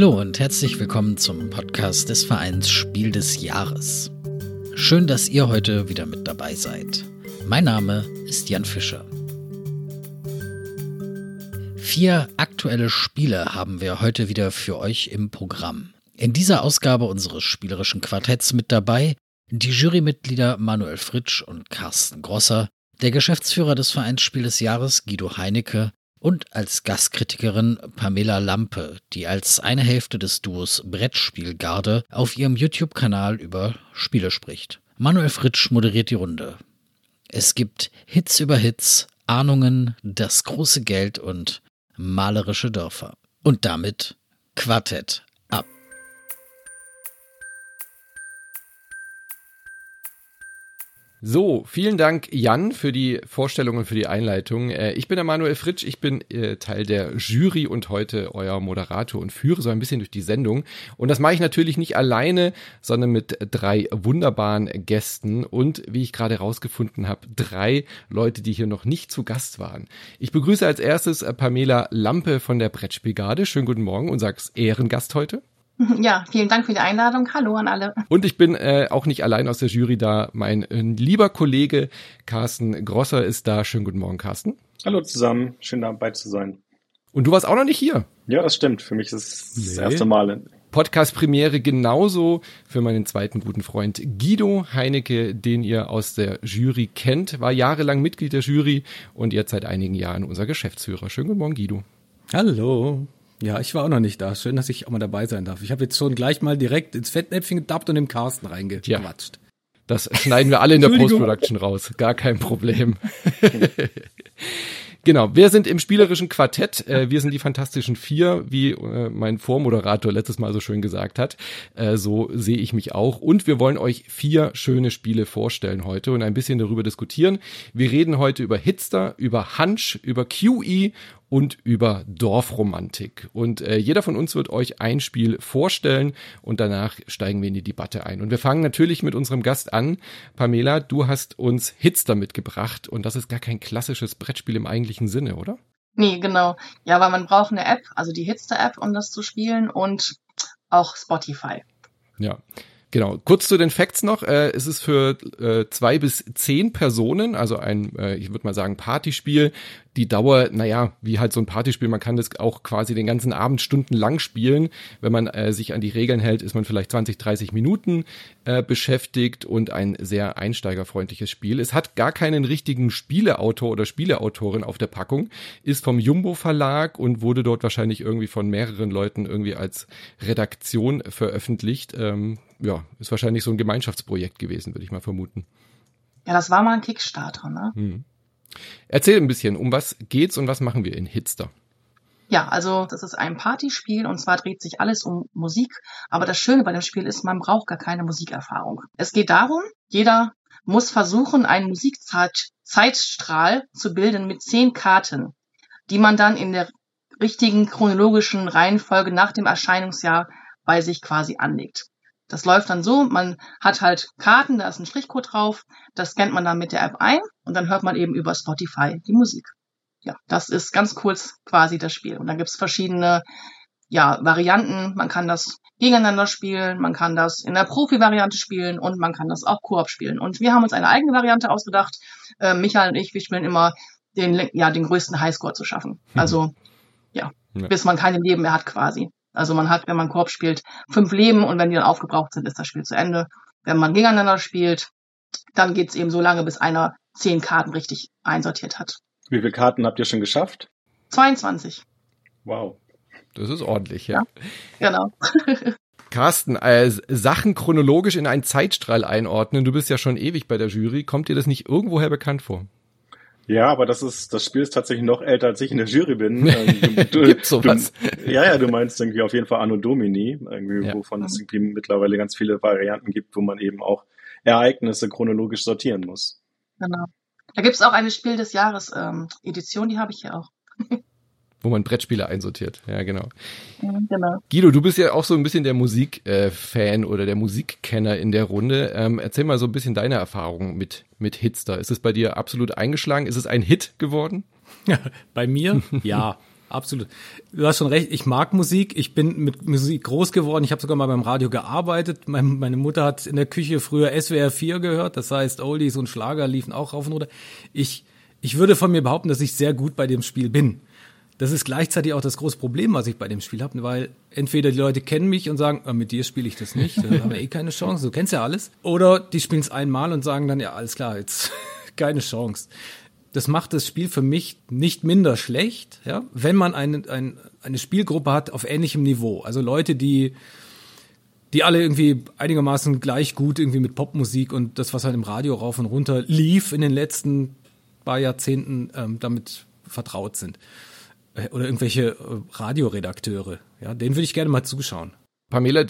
Hallo und herzlich willkommen zum Podcast des Vereins Spiel des Jahres. Schön, dass ihr heute wieder mit dabei seid. Mein Name ist Jan Fischer. 4 aktuelle Spiele haben wir heute wieder für euch im Programm. In dieser Ausgabe unseres spielerischen Quartetts mit dabei die Jurymitglieder Manuel Fritsch und Carsten Grosser, der Geschäftsführer des Vereins Spiel des Jahres Guido Heinecke und als Gastkritikerin Pamela Lampe, die als eine Hälfte des Duos Brettspielgarde auf ihrem YouTube-Kanal über Spiele spricht. Manuel Fritsch moderiert die Runde. Es gibt Hits über Hits, Ahnungen, das große Geld und malerische Dörfer. Und damit Quartett ab. So, vielen Dank, Jan, für die Vorstellung und für die Einleitung. Ich bin der Manuel Fritsch, ich bin Teil der Jury und heute euer Moderator und führe so ein bisschen durch die Sendung. Und das mache ich natürlich nicht alleine, sondern mit 3 wunderbaren Gästen und, wie ich gerade herausgefunden habe, 3 Leute, die hier noch nicht zu Gast waren. Ich begrüße als erstes Pamela Lampe von der Brettspielgarde. Schönen guten Morgen und sag's Ehrengast heute. Ja, vielen Dank für die Einladung. Hallo an alle. Und ich bin auch nicht allein aus der Jury da. Mein lieber Kollege Carsten Grosser ist da. Schönen guten Morgen, Carsten. Hallo zusammen. Schön dabei zu sein. Und du warst auch noch nicht hier. Ja, das stimmt. Für mich ist es das erste Mal. Podcast-Premiere genauso für meinen zweiten guten Freund Guido Heinecke, den ihr aus der Jury kennt. War jahrelang Mitglied der Jury und jetzt seit einigen Jahren unser Geschäftsführer. Schönen guten Morgen, Guido. Hallo. Ja, ich war auch noch nicht da. Schön, dass ich auch mal dabei sein darf. Ich habe jetzt schon gleich mal direkt ins Fettnäpfchen getappt und im Carsten reingequatscht. Ja. Das schneiden wir alle in der Post-Production raus. Gar kein Problem. Genau, wir sind im spielerischen Quartett. Wir sind die Fantastischen 4, wie mein Vormoderator letztes Mal so schön gesagt hat. So sehe ich mich auch. Und wir wollen euch 4 schöne Spiele vorstellen heute und ein bisschen darüber diskutieren. Wir reden heute über Hitster, über Hunch, über QE und über Dorfromantik. Und jeder von uns wird euch ein Spiel vorstellen und danach steigen wir in die Debatte ein. Und wir fangen natürlich mit unserem Gast an. Pamela, du hast uns Hitster mitgebracht und das ist gar kein klassisches Brettspiel im eigentlichen Sinne, oder? Nee, genau. Ja, aber man braucht eine App, also die Hitster-App, um das zu spielen und auch Spotify. Ja. Genau, kurz zu den Facts noch. Es ist für 2 bis 10 Personen, also ein, ich würde mal sagen, Partyspiel. Die Dauer, naja, wie halt so ein Partyspiel, man kann das auch quasi den ganzen Abend stundenlang spielen. Wenn man sich an die Regeln hält, ist man vielleicht 20, 30 Minuten beschäftigt und ein sehr einsteigerfreundliches Spiel. Es hat gar keinen richtigen Spieleautor oder Spieleautorin auf der Packung, ist vom Jumbo Verlag und wurde dort wahrscheinlich irgendwie von mehreren Leuten irgendwie als Redaktion veröffentlicht. Ja, ist wahrscheinlich so ein Gemeinschaftsprojekt gewesen, würde ich mal vermuten. Ja, das war mal ein Kickstarter, ne? Hm. Erzähl ein bisschen, um was geht's und was machen wir in Hitster? Ja, also das ist ein Partyspiel und zwar dreht sich alles um Musik. Aber das Schöne bei dem Spiel ist, man braucht gar keine Musikerfahrung. Es geht darum, jeder muss versuchen, einen Musikzeitstrahl zu bilden mit 10 Karten, die man dann in der richtigen chronologischen Reihenfolge nach dem Erscheinungsjahr bei sich quasi anlegt. Das läuft dann so, man hat halt Karten, da ist ein Strichcode drauf, das scannt man dann mit der App ein und dann hört man eben über Spotify die Musik. Ja, das ist ganz kurz quasi das Spiel. Und dann gibt's verschiedene Varianten. Man kann das gegeneinander spielen, man kann das in der Profi-Variante spielen und man kann das auch Koop spielen. Und wir haben uns eine eigene Variante ausgedacht. Michael und ich, wir spielen immer den größten Highscore zu schaffen. Also bis man keine Leben mehr hat quasi. Also man hat, wenn man Koop spielt, 5 Leben und wenn die dann aufgebraucht sind, ist das Spiel zu Ende. Wenn man gegeneinander spielt, dann geht's eben so lange, bis einer 10 Karten richtig einsortiert hat. Wie viele Karten habt ihr schon geschafft? 22. Wow, das ist ordentlich, ja. Genau. Carsten, Sachen chronologisch in einen Zeitstrahl einordnen, du bist ja schon ewig bei der Jury, kommt dir das nicht irgendwoher bekannt vor? Ja, aber das Spiel ist tatsächlich noch älter, als ich in der Jury bin. Gibt's sowas? Du meinst irgendwie auf jeden Fall Anno Domini, wovon es irgendwie mittlerweile ganz viele Varianten gibt, wo man eben auch Ereignisse chronologisch sortieren muss. Genau. Da gibt's auch eine Spiel des Jahres Edition, die habe ich hier auch. Wo man Brettspiele einsortiert. Ja, genau. Ja, genau. Guido, du bist ja auch so ein bisschen der Musikfan oder der Musikkenner in der Runde. Erzähl mal so ein bisschen deine Erfahrungen mit Hitster. Ist es bei dir absolut eingeschlagen? Ist es ein Hit geworden? Bei mir? Ja. Absolut. Du hast schon recht, ich mag Musik, ich bin mit Musik groß geworden, ich habe sogar mal beim Radio gearbeitet, meine Mutter hat in der Küche früher SWR 4 gehört, das heißt Oldies und Schlager liefen auch rauf und runter. Ich würde von mir behaupten, dass ich sehr gut bei dem Spiel bin. Das ist gleichzeitig auch das große Problem, was ich bei dem Spiel habe, weil entweder die Leute kennen mich und sagen, mit dir spiele ich das nicht, dann haben wir keine Chance, du kennst ja alles. Oder die spielen es einmal und sagen dann, ja alles klar, jetzt keine Chance. Das macht das Spiel für mich nicht minder schlecht, ja, wenn man eine Spielgruppe hat auf ähnlichem Niveau. Also Leute, die alle irgendwie einigermaßen gleich gut irgendwie mit Popmusik und das, was halt im Radio rauf und runter lief in den letzten paar Jahrzehnten, damit vertraut sind. Oder irgendwelche Radioredakteure. Ja, denen würde ich gerne mal zuschauen. Pamela,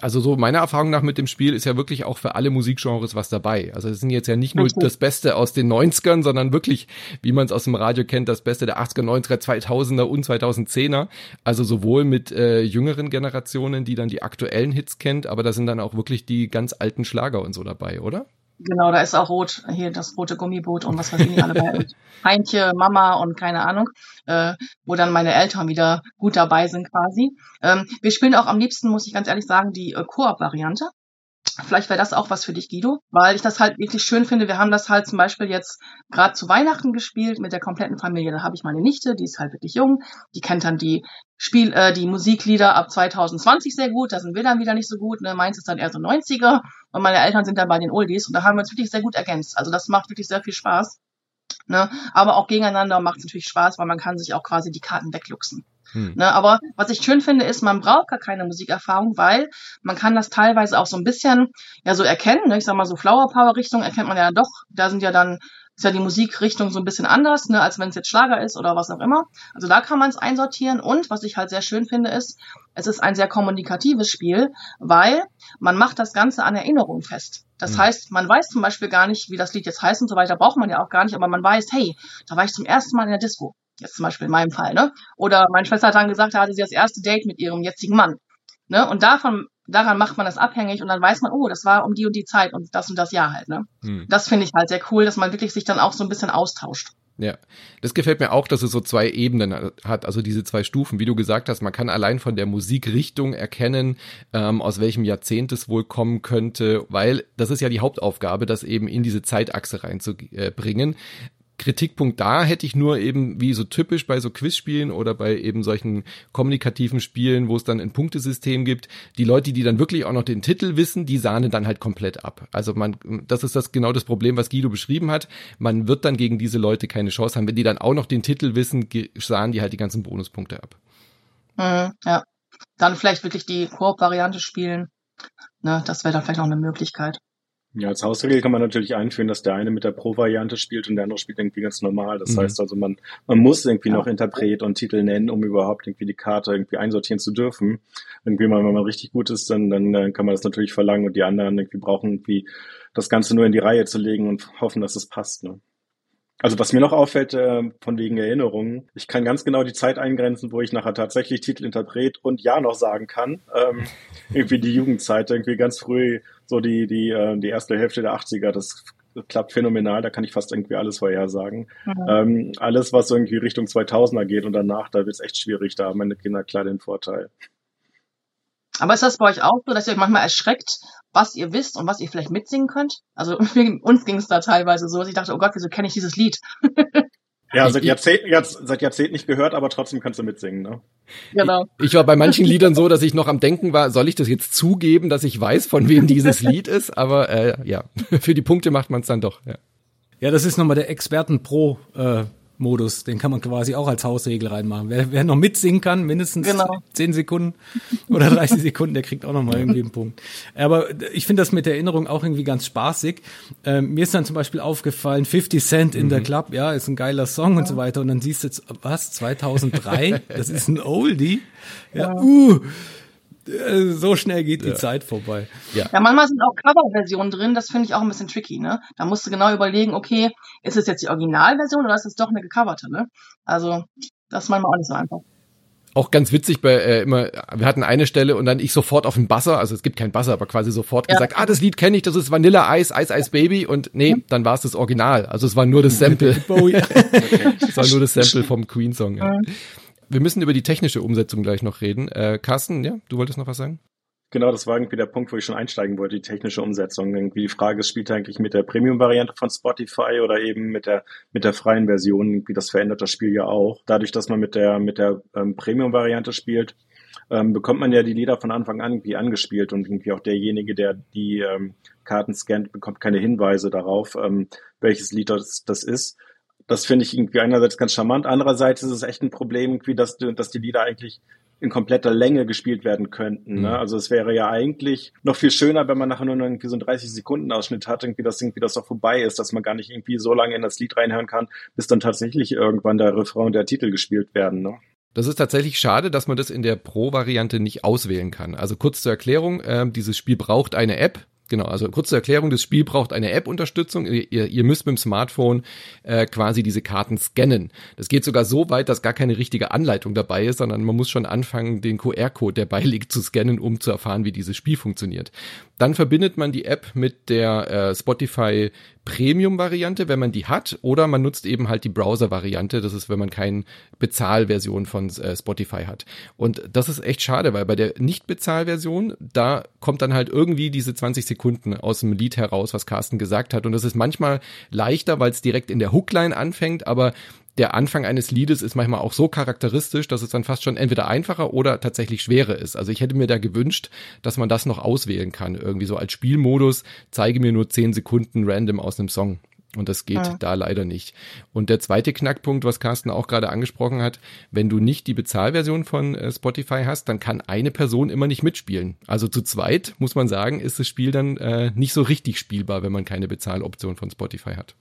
also so meiner Erfahrung nach mit dem Spiel ist ja wirklich auch für alle Musikgenres was dabei. Also es sind jetzt ja nicht nur das Beste aus den 90ern, sondern wirklich, wie man es aus dem Radio kennt, das Beste der 80er, 90er, 2000er und 2010er. Also sowohl mit jüngeren Generationen, die dann die aktuellen Hits kennt, aber da sind dann auch wirklich die ganz alten Schlager und so dabei, oder? Genau, da ist auch rot, hier das rote Gummiboot und was weiß ich nicht alle bei Heintje, Mama und keine Ahnung, wo dann meine Eltern wieder gut dabei sind quasi. Wir spielen auch am liebsten, muss ich ganz ehrlich sagen, die Koop-Variante. Vielleicht wäre das auch was für dich, Guido, weil ich das halt wirklich schön finde. Wir haben das halt zum Beispiel jetzt gerade zu Weihnachten gespielt mit der kompletten Familie. Da habe ich meine Nichte, die ist halt wirklich jung, die kennt dann die Musiklieder ab 2020 sehr gut, da sind wir dann wieder nicht so gut, ne? Meins ist dann eher so 90er und meine Eltern sind dann bei den Oldies und da haben wir uns wirklich sehr gut ergänzt. Also das macht wirklich sehr viel Spaß, ne? Aber auch gegeneinander macht es natürlich Spaß, weil man kann sich auch quasi die Karten wegluchsen. Ne, aber was ich schön finde, ist, man braucht gar keine Musikerfahrung, weil man kann das teilweise auch so ein bisschen ja so erkennen. Ne? Ich sag mal, so Flower Power Richtung erkennt man ja doch. Da sind ja dann, ist ja die Musikrichtung so ein bisschen anders, ne, als wenn es jetzt Schlager ist oder was auch immer. Also da kann man es einsortieren. Und was ich halt sehr schön finde, ist, es ist ein sehr kommunikatives Spiel, weil man macht das Ganze an Erinnerung fest. Das heißt, man weiß zum Beispiel gar nicht, wie das Lied jetzt heißt und so weiter, braucht man ja auch gar nicht, aber man weiß, hey, da war ich zum ersten Mal in der Disco. Jetzt zum Beispiel in meinem Fall, ne? Oder meine Schwester hat dann gesagt, da hatte sie das erste Date mit ihrem jetzigen Mann, ne? Und daran macht man das abhängig und dann weiß man, oh, das war um die und die Zeit und das Jahr halt, ne? Das finde ich halt sehr cool, dass man wirklich sich dann auch so ein bisschen austauscht. Ja, das gefällt mir auch, dass es so zwei Ebenen hat, also diese zwei Stufen, wie du gesagt hast, man kann allein von der Musikrichtung erkennen, aus welchem Jahrzehnt es wohl kommen könnte, weil das ist ja die Hauptaufgabe, das eben in diese Zeitachse reinzubringen. Kritikpunkt da hätte ich nur eben, wie so typisch bei so Quizspielen oder bei eben solchen kommunikativen Spielen, wo es dann ein Punktesystem gibt, die Leute, die dann wirklich auch noch den Titel wissen, die sahnen dann halt komplett ab. Also das ist genau das Problem, was Guido beschrieben hat. Man wird dann gegen diese Leute keine Chance haben. Wenn die dann auch noch den Titel wissen, sahen die halt die ganzen Bonuspunkte ab. Ja, dann vielleicht wirklich die Koop-Variante spielen. Ne, das wäre dann vielleicht noch eine Möglichkeit. Ja, als Hausregel kann man natürlich einführen, dass der eine mit der Pro-Variante spielt und der andere spielt irgendwie ganz normal. Das heißt also, man muss irgendwie noch Interpret und Titel nennen, um überhaupt irgendwie die Karte irgendwie einsortieren zu dürfen. Irgendwie mal, wenn man richtig gut ist, dann kann man das natürlich verlangen und die anderen irgendwie brauchen irgendwie das Ganze nur in die Reihe zu legen und hoffen, dass es passt, ne? Also was mir noch auffällt, von wegen Erinnerungen, ich kann ganz genau die Zeit eingrenzen, wo ich nachher tatsächlich Titel, Interpret und Jahr noch sagen kann. Irgendwie die Jugendzeit, irgendwie ganz früh, so die erste Hälfte der 80er, das klappt phänomenal, da kann ich fast irgendwie alles vorhersagen. Mhm. Alles, was irgendwie Richtung 2000er geht und danach, da wird es echt schwierig, da haben meine Kinder klar den Vorteil. Aber ist das bei euch auch so, dass ihr euch manchmal erschreckt, was ihr wisst und was ihr vielleicht mitsingen könnt? Also uns ging es da teilweise so, dass ich dachte, oh Gott, wieso kenne ich dieses Lied? Ja, seit Jahrzehnten nicht gehört, aber trotzdem kannst du mitsingen, ne? Genau. Ich war bei manchen Liedern so, dass ich noch am Denken war, soll ich das jetzt zugeben, dass ich weiß, von wem dieses Lied ist? Aber ja, für die Punkte macht man es dann doch. Ja. Ja, das ist nochmal der Experten-Pro-Modus, den kann man quasi auch als Hausregel reinmachen. Wer noch mitsingen kann, mindestens 10 Sekunden oder 30 Sekunden, der kriegt auch nochmal irgendwie einen Punkt. Aber ich finde das mit der Erinnerung auch irgendwie ganz spaßig. Mir ist dann zum Beispiel aufgefallen, 50 Cent in der Club, ja, ist ein geiler Song und so weiter. Und dann siehst du jetzt, was, 2003? Das ist ein Oldie? Ja, so schnell geht die Zeit vorbei. Ja. Ja, manchmal sind auch Coverversionen drin, das finde ich auch ein bisschen tricky, ne? Da musst du genau überlegen, okay, ist es jetzt die Originalversion oder ist es doch eine gecoverte, ne? Also, das ist manchmal auch nicht so einfach. Auch ganz witzig, bei immer, wir hatten eine Stelle und dann ich sofort auf den Buzzer, also es gibt keinen Buzzer, aber quasi sofort gesagt, das Lied kenne ich, das ist Vanilla Ice, Ice Ice Baby und dann war es das Original. Also es war nur das Sample. Es war nur das Sample vom Queen-Song, ja. Wir müssen über die technische Umsetzung gleich noch reden. Carsten, ja, du wolltest noch was sagen? Genau, das war irgendwie der Punkt, wo ich schon einsteigen wollte, die technische Umsetzung. Irgendwie die Frage, es spielt eigentlich mit der Premium-Variante von Spotify oder eben mit der freien Version. Irgendwie das verändert das Spiel ja auch. Dadurch, dass man mit der Premium-Variante spielt, bekommt man ja die Lieder von Anfang an irgendwie angespielt und irgendwie auch derjenige, der die Karten scannt, bekommt keine Hinweise darauf, welches Lied das ist. Das finde ich irgendwie einerseits ganz charmant, andererseits ist es echt ein Problem, irgendwie, dass die Lieder eigentlich in kompletter Länge gespielt werden könnten. Ne? Also es wäre ja eigentlich noch viel schöner, wenn man nachher nur irgendwie so einen 30-Sekunden-Ausschnitt hat, irgendwie das doch vorbei ist, dass man gar nicht irgendwie so lange in das Lied reinhören kann, bis dann tatsächlich irgendwann der Refrain und der Titel gespielt werden. Ne? Das ist tatsächlich schade, dass man das in der Pro-Variante nicht auswählen kann. Also kurz zur Erklärung, dieses Spiel braucht eine App. Genau, also kurze Erklärung, das Spiel braucht eine App-Unterstützung. Ihr müsst mit dem Smartphone quasi diese Karten scannen. Das geht sogar so weit, dass gar keine richtige Anleitung dabei ist, sondern man muss schon anfangen, den QR-Code, der beiliegt, zu scannen, um zu erfahren, wie dieses Spiel funktioniert. Dann verbindet man die App mit der Spotify Premium-Variante, wenn man die hat, oder man nutzt eben halt die Browser-Variante, das ist, wenn man keine Bezahlversion von Spotify hat. Und das ist echt schade, weil bei der Nicht-Bezahl-Version, da kommt dann halt irgendwie diese 20 Sekunden aus dem Lied heraus, was Carsten gesagt hat. Und das ist manchmal leichter, weil es direkt in der Hookline anfängt, aber der Anfang eines Liedes ist manchmal auch so charakteristisch, dass es dann fast schon entweder einfacher oder tatsächlich schwerer ist. Also ich hätte mir da gewünscht, dass man das noch auswählen kann. Irgendwie so als Spielmodus, zeige mir nur 10 Sekunden random aus einem Song. Und das geht da leider nicht. Und der zweite Knackpunkt, was Carsten auch gerade angesprochen hat, wenn du nicht die Bezahlversion von Spotify hast, dann kann eine Person immer nicht mitspielen. Also zu zweit, muss man sagen, ist das Spiel dann nicht so richtig spielbar, wenn man keine Bezahloption von Spotify hat.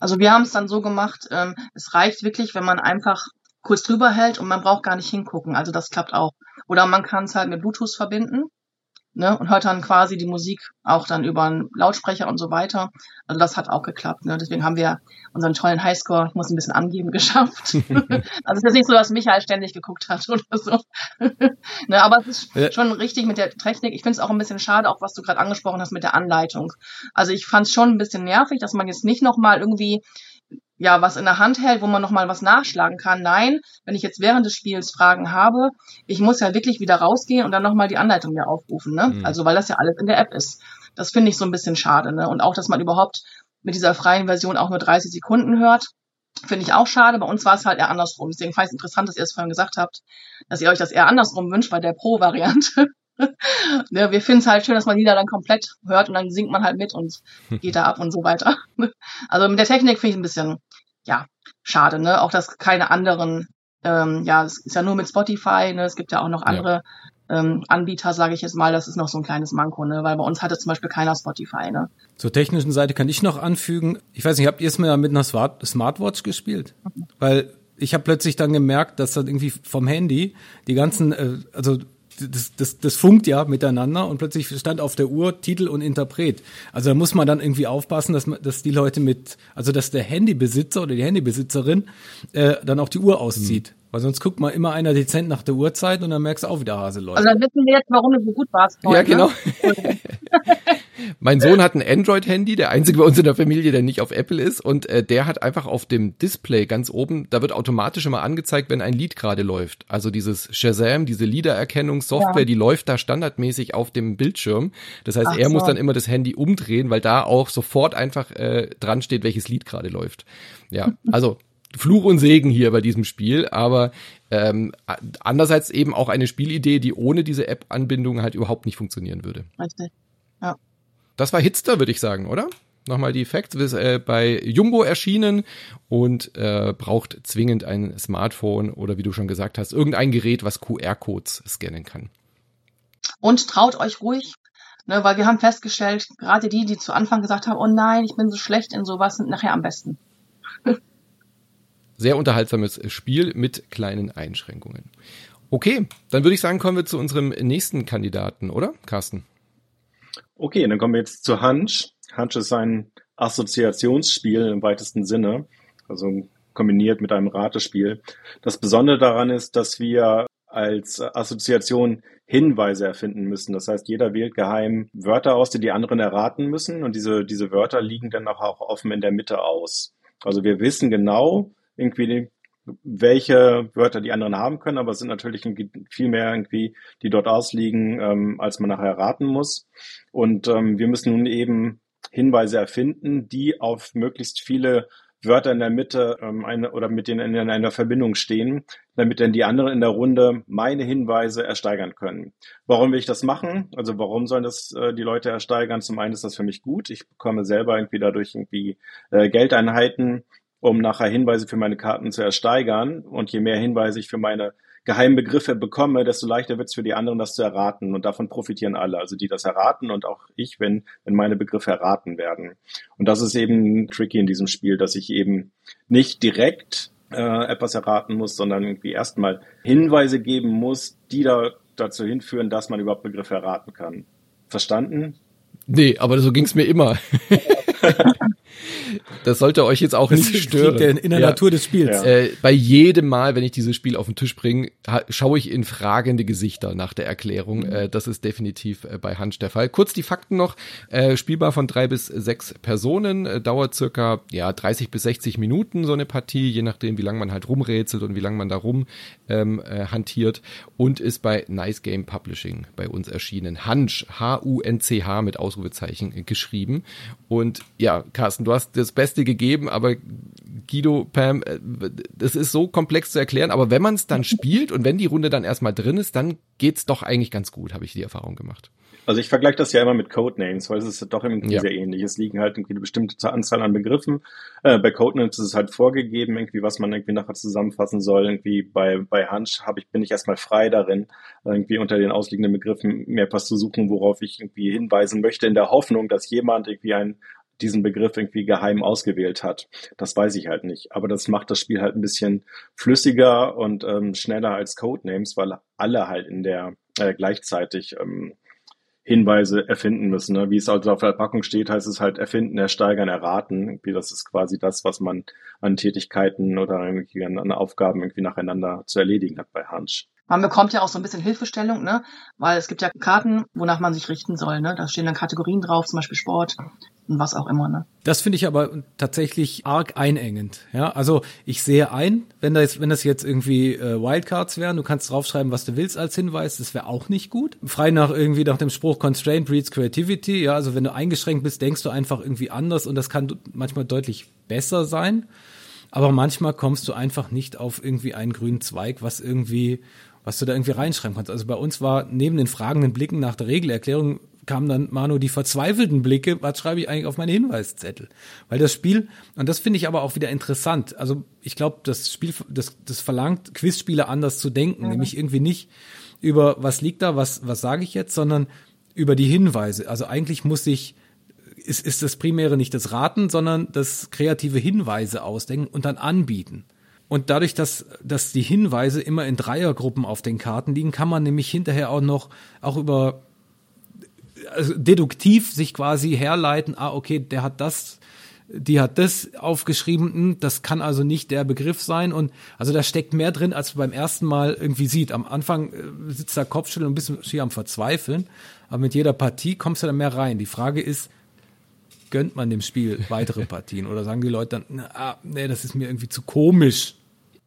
Also wir haben es dann so gemacht, es reicht wirklich, wenn man einfach kurz drüber hält und man braucht gar nicht hingucken. Also das klappt auch. Oder man kann es halt mit Bluetooth verbinden, ne, und hört dann quasi die Musik auch dann über einen Lautsprecher und so weiter. Also das hat auch geklappt. Ne? Deswegen haben wir unseren tollen Highscore, ich muss ein bisschen angeben, geschafft. Also es ist nicht so, dass Michael ständig geguckt hat oder so. Ne, aber es ist schon richtig mit der Technik. Ich finde es auch ein bisschen schade, auch was du gerade angesprochen hast mit der Anleitung. Also ich fand es schon ein bisschen nervig, dass man jetzt nicht nochmal irgendwie ja was in der Hand hält, wo man nochmal was nachschlagen kann. Nein, wenn ich jetzt während des Spiels Fragen habe, ich muss ja wirklich wieder rausgehen und dann nochmal die Anleitung mir aufrufen. Ne? Mhm. Also weil das ja alles in der App ist. Das finde ich so ein bisschen schade. Ne? Und auch, dass man überhaupt mit dieser freien Version auch nur 30 Sekunden hört, finde ich auch schade. Bei uns war es halt eher andersrum. Deswegen fand ich es interessant, dass ihr es vorhin gesagt habt, dass ihr euch das eher andersrum wünscht bei der Pro-Variante. Ja, wir finden es halt schön, dass man Lieder dann komplett hört und dann singt man halt mit und geht da ab und so weiter. Also mit der Technik finde ich ein bisschen, ja, schade, ne? Auch, dass keine anderen, es ist ja nur mit Spotify, ne? Es gibt ja auch noch andere Anbieter, sage ich jetzt mal, das ist noch so ein kleines Manko, ne? Weil bei uns hatte zum Beispiel keiner Spotify, ne? Zur technischen Seite kann ich noch anfügen, ich weiß nicht, habt ihr es mal mit einer Smartwatch gespielt? Mhm. Weil ich habe plötzlich dann gemerkt, dass dann irgendwie vom Handy die ganzen, das funkt ja miteinander und plötzlich stand auf der Uhr Titel und Interpret. Also da muss man dann irgendwie aufpassen, dass die Leute dass der Handybesitzer oder die Handybesitzerin dann auch die Uhr auszieht. Mhm. Weil sonst guckt mal immer einer dezent nach der Uhrzeit und dann merkst du auch, wie der Hase läuft. Also dann wissen wir jetzt, warum du so gut warst. Ja, genau. Mein Sohn hat ein Android-Handy, der einzige bei uns in der Familie, der nicht auf Apple ist. Und der hat einfach auf dem Display ganz oben, da wird automatisch immer angezeigt, wenn ein Lied gerade läuft. Also dieses Shazam, diese Liedererkennungssoftware, die läuft da standardmäßig auf dem Bildschirm. Das heißt, er muss dann immer das Handy umdrehen, weil da auch sofort einfach dran steht, welches Lied gerade läuft. Ja, also Fluch und Segen hier bei diesem Spiel, aber andererseits eben auch eine Spielidee, die ohne diese App-Anbindung halt überhaupt nicht funktionieren würde. Richtig, ja. Das war Hitster, würde ich sagen, oder? Nochmal die Facts, ist bei Jumbo erschienen und braucht zwingend ein Smartphone oder wie du schon gesagt hast, irgendein Gerät, was QR-Codes scannen kann. Und traut euch ruhig. Ne, weil wir haben festgestellt, gerade die zu Anfang gesagt haben, oh nein, ich bin so schlecht in sowas, sind nachher am besten. Sehr unterhaltsames Spiel mit kleinen Einschränkungen. Okay, dann würde ich sagen, kommen wir zu unserem nächsten Kandidaten, oder, Carsten? Okay, dann kommen wir jetzt zu Hunch. Hunch ist ein Assoziationsspiel im weitesten Sinne, also kombiniert mit einem Ratespiel. Das Besondere daran ist, dass wir als Assoziation Hinweise erfinden müssen. Das heißt, jeder wählt geheim Wörter aus, die die anderen erraten müssen. Und diese Wörter liegen dann auch offen in der Mitte aus. Also wir wissen genau, irgendwie welche Wörter die anderen haben können, aber es sind natürlich viel mehr irgendwie, die dort ausliegen, als man nachher erraten muss. Und wir müssen nun eben Hinweise erfinden, die auf möglichst viele Wörter in der Mitte oder mit denen in einer Verbindung stehen, damit dann die anderen in der Runde meine Hinweise ersteigern können. Warum will ich das machen? Also warum sollen das die Leute ersteigern? Zum einen ist das für mich gut. Ich bekomme selber irgendwie dadurch Geldeinheiten, um nachher Hinweise für meine Karten zu ersteigern. Und je mehr Hinweise ich für meine geheimen Begriffe bekomme, desto leichter wird es für die anderen, das zu erraten. Und davon profitieren alle, also die das erraten und auch ich, wenn meine Begriffe erraten werden. Und das ist eben tricky in diesem Spiel, dass ich eben nicht direkt etwas erraten muss, sondern irgendwie erstmal Hinweise geben muss, die dazu hinführen, dass man überhaupt Begriffe erraten kann. Verstanden? Nee, aber so ging's mir immer. Das sollte euch jetzt auch nicht stören. In der Natur des Spiels. Ja. Bei jedem Mal, wenn ich dieses Spiel auf den Tisch bringe, schaue ich in fragende Gesichter nach der Erklärung. Das ist definitiv bei Hunch der Fall. Kurz die Fakten noch. Spielbar von 3 bis 6 Personen. Dauert circa 30 bis 60 Minuten so eine Partie, je nachdem, wie lange man halt rumrätselt und wie lange man da rumhantiert. Und ist bei Nice Game Publishing bei uns erschienen. Hunch, H-U-N-C-H mit Ausrufezeichen geschrieben. Und ja, Carsten, du hast das Beste gegeben, aber Guido, Pam, das ist so komplex zu erklären, aber wenn man es dann spielt und wenn die Runde dann erstmal drin ist, dann geht's doch eigentlich ganz gut, habe ich die Erfahrung gemacht. Also ich vergleiche das ja immer mit Codenames, weil es ist doch irgendwie sehr ähnlich. Es liegen halt irgendwie eine bestimmte Anzahl an Begriffen. Bei Codenames ist es halt vorgegeben, irgendwie, was man irgendwie nachher zusammenfassen soll. Irgendwie bei Hunch bin ich erstmal frei darin, irgendwie unter den ausliegenden Begriffen mehr was zu suchen, worauf ich irgendwie hinweisen möchte, in der Hoffnung, dass jemand irgendwie diesen Begriff irgendwie geheim ausgewählt hat. Das weiß ich halt nicht. Aber das macht das Spiel halt ein bisschen flüssiger und schneller als Codenames, weil alle halt in der gleichzeitig Hinweise erfinden müssen. Ne? Wie es also auf der Packung steht, heißt es halt erfinden, ersteigern, erraten. Irgendwie das ist quasi das, was man an Tätigkeiten oder irgendwie an Aufgaben irgendwie nacheinander zu erledigen hat bei Hunch. Man bekommt ja auch so ein bisschen Hilfestellung, ne? Weil es gibt ja Karten, wonach man sich richten soll, ne? Da stehen dann Kategorien drauf, zum Beispiel Sport und was auch immer, ne? Das finde ich aber tatsächlich arg einengend, ja? Also, ich sehe ein, wenn das jetzt irgendwie Wildcards wären, du kannst draufschreiben, was du willst als Hinweis, das wäre auch nicht gut. Frei nach dem Spruch Constraint breeds Creativity, ja? Also, wenn du eingeschränkt bist, denkst du einfach irgendwie anders und das kann manchmal deutlich besser sein. Aber manchmal kommst du einfach nicht auf irgendwie einen grünen Zweig, was du da irgendwie reinschreiben kannst. Also bei uns war neben den fragenden Blicken nach der Regelerklärung kamen dann, Manu, die verzweifelten Blicke, was schreibe ich eigentlich auf meine Hinweiszettel? Weil das Spiel, und das finde ich aber auch wieder interessant, also ich glaube, das Spiel, das verlangt, Quizspieler anders zu denken, nämlich irgendwie nicht über was liegt da, was sage ich jetzt, sondern über die Hinweise. Also eigentlich ist das Primäre nicht das Raten, sondern das kreative Hinweise ausdenken und dann anbieten. Und dadurch, dass die Hinweise immer in Dreiergruppen auf den Karten liegen, kann man nämlich hinterher auch noch über deduktiv sich quasi herleiten, okay, der hat das, die hat das aufgeschrieben, das kann also nicht der Begriff sein. Und also da steckt mehr drin, als man beim ersten Mal irgendwie sieht. Am Anfang sitzt da Kopfschütteln und ein bisschen schier am Verzweifeln, aber mit jeder Partie kommst du da mehr rein. Die Frage ist, gönnt man dem Spiel weitere Partien oder sagen die Leute dann, das ist mir irgendwie zu komisch.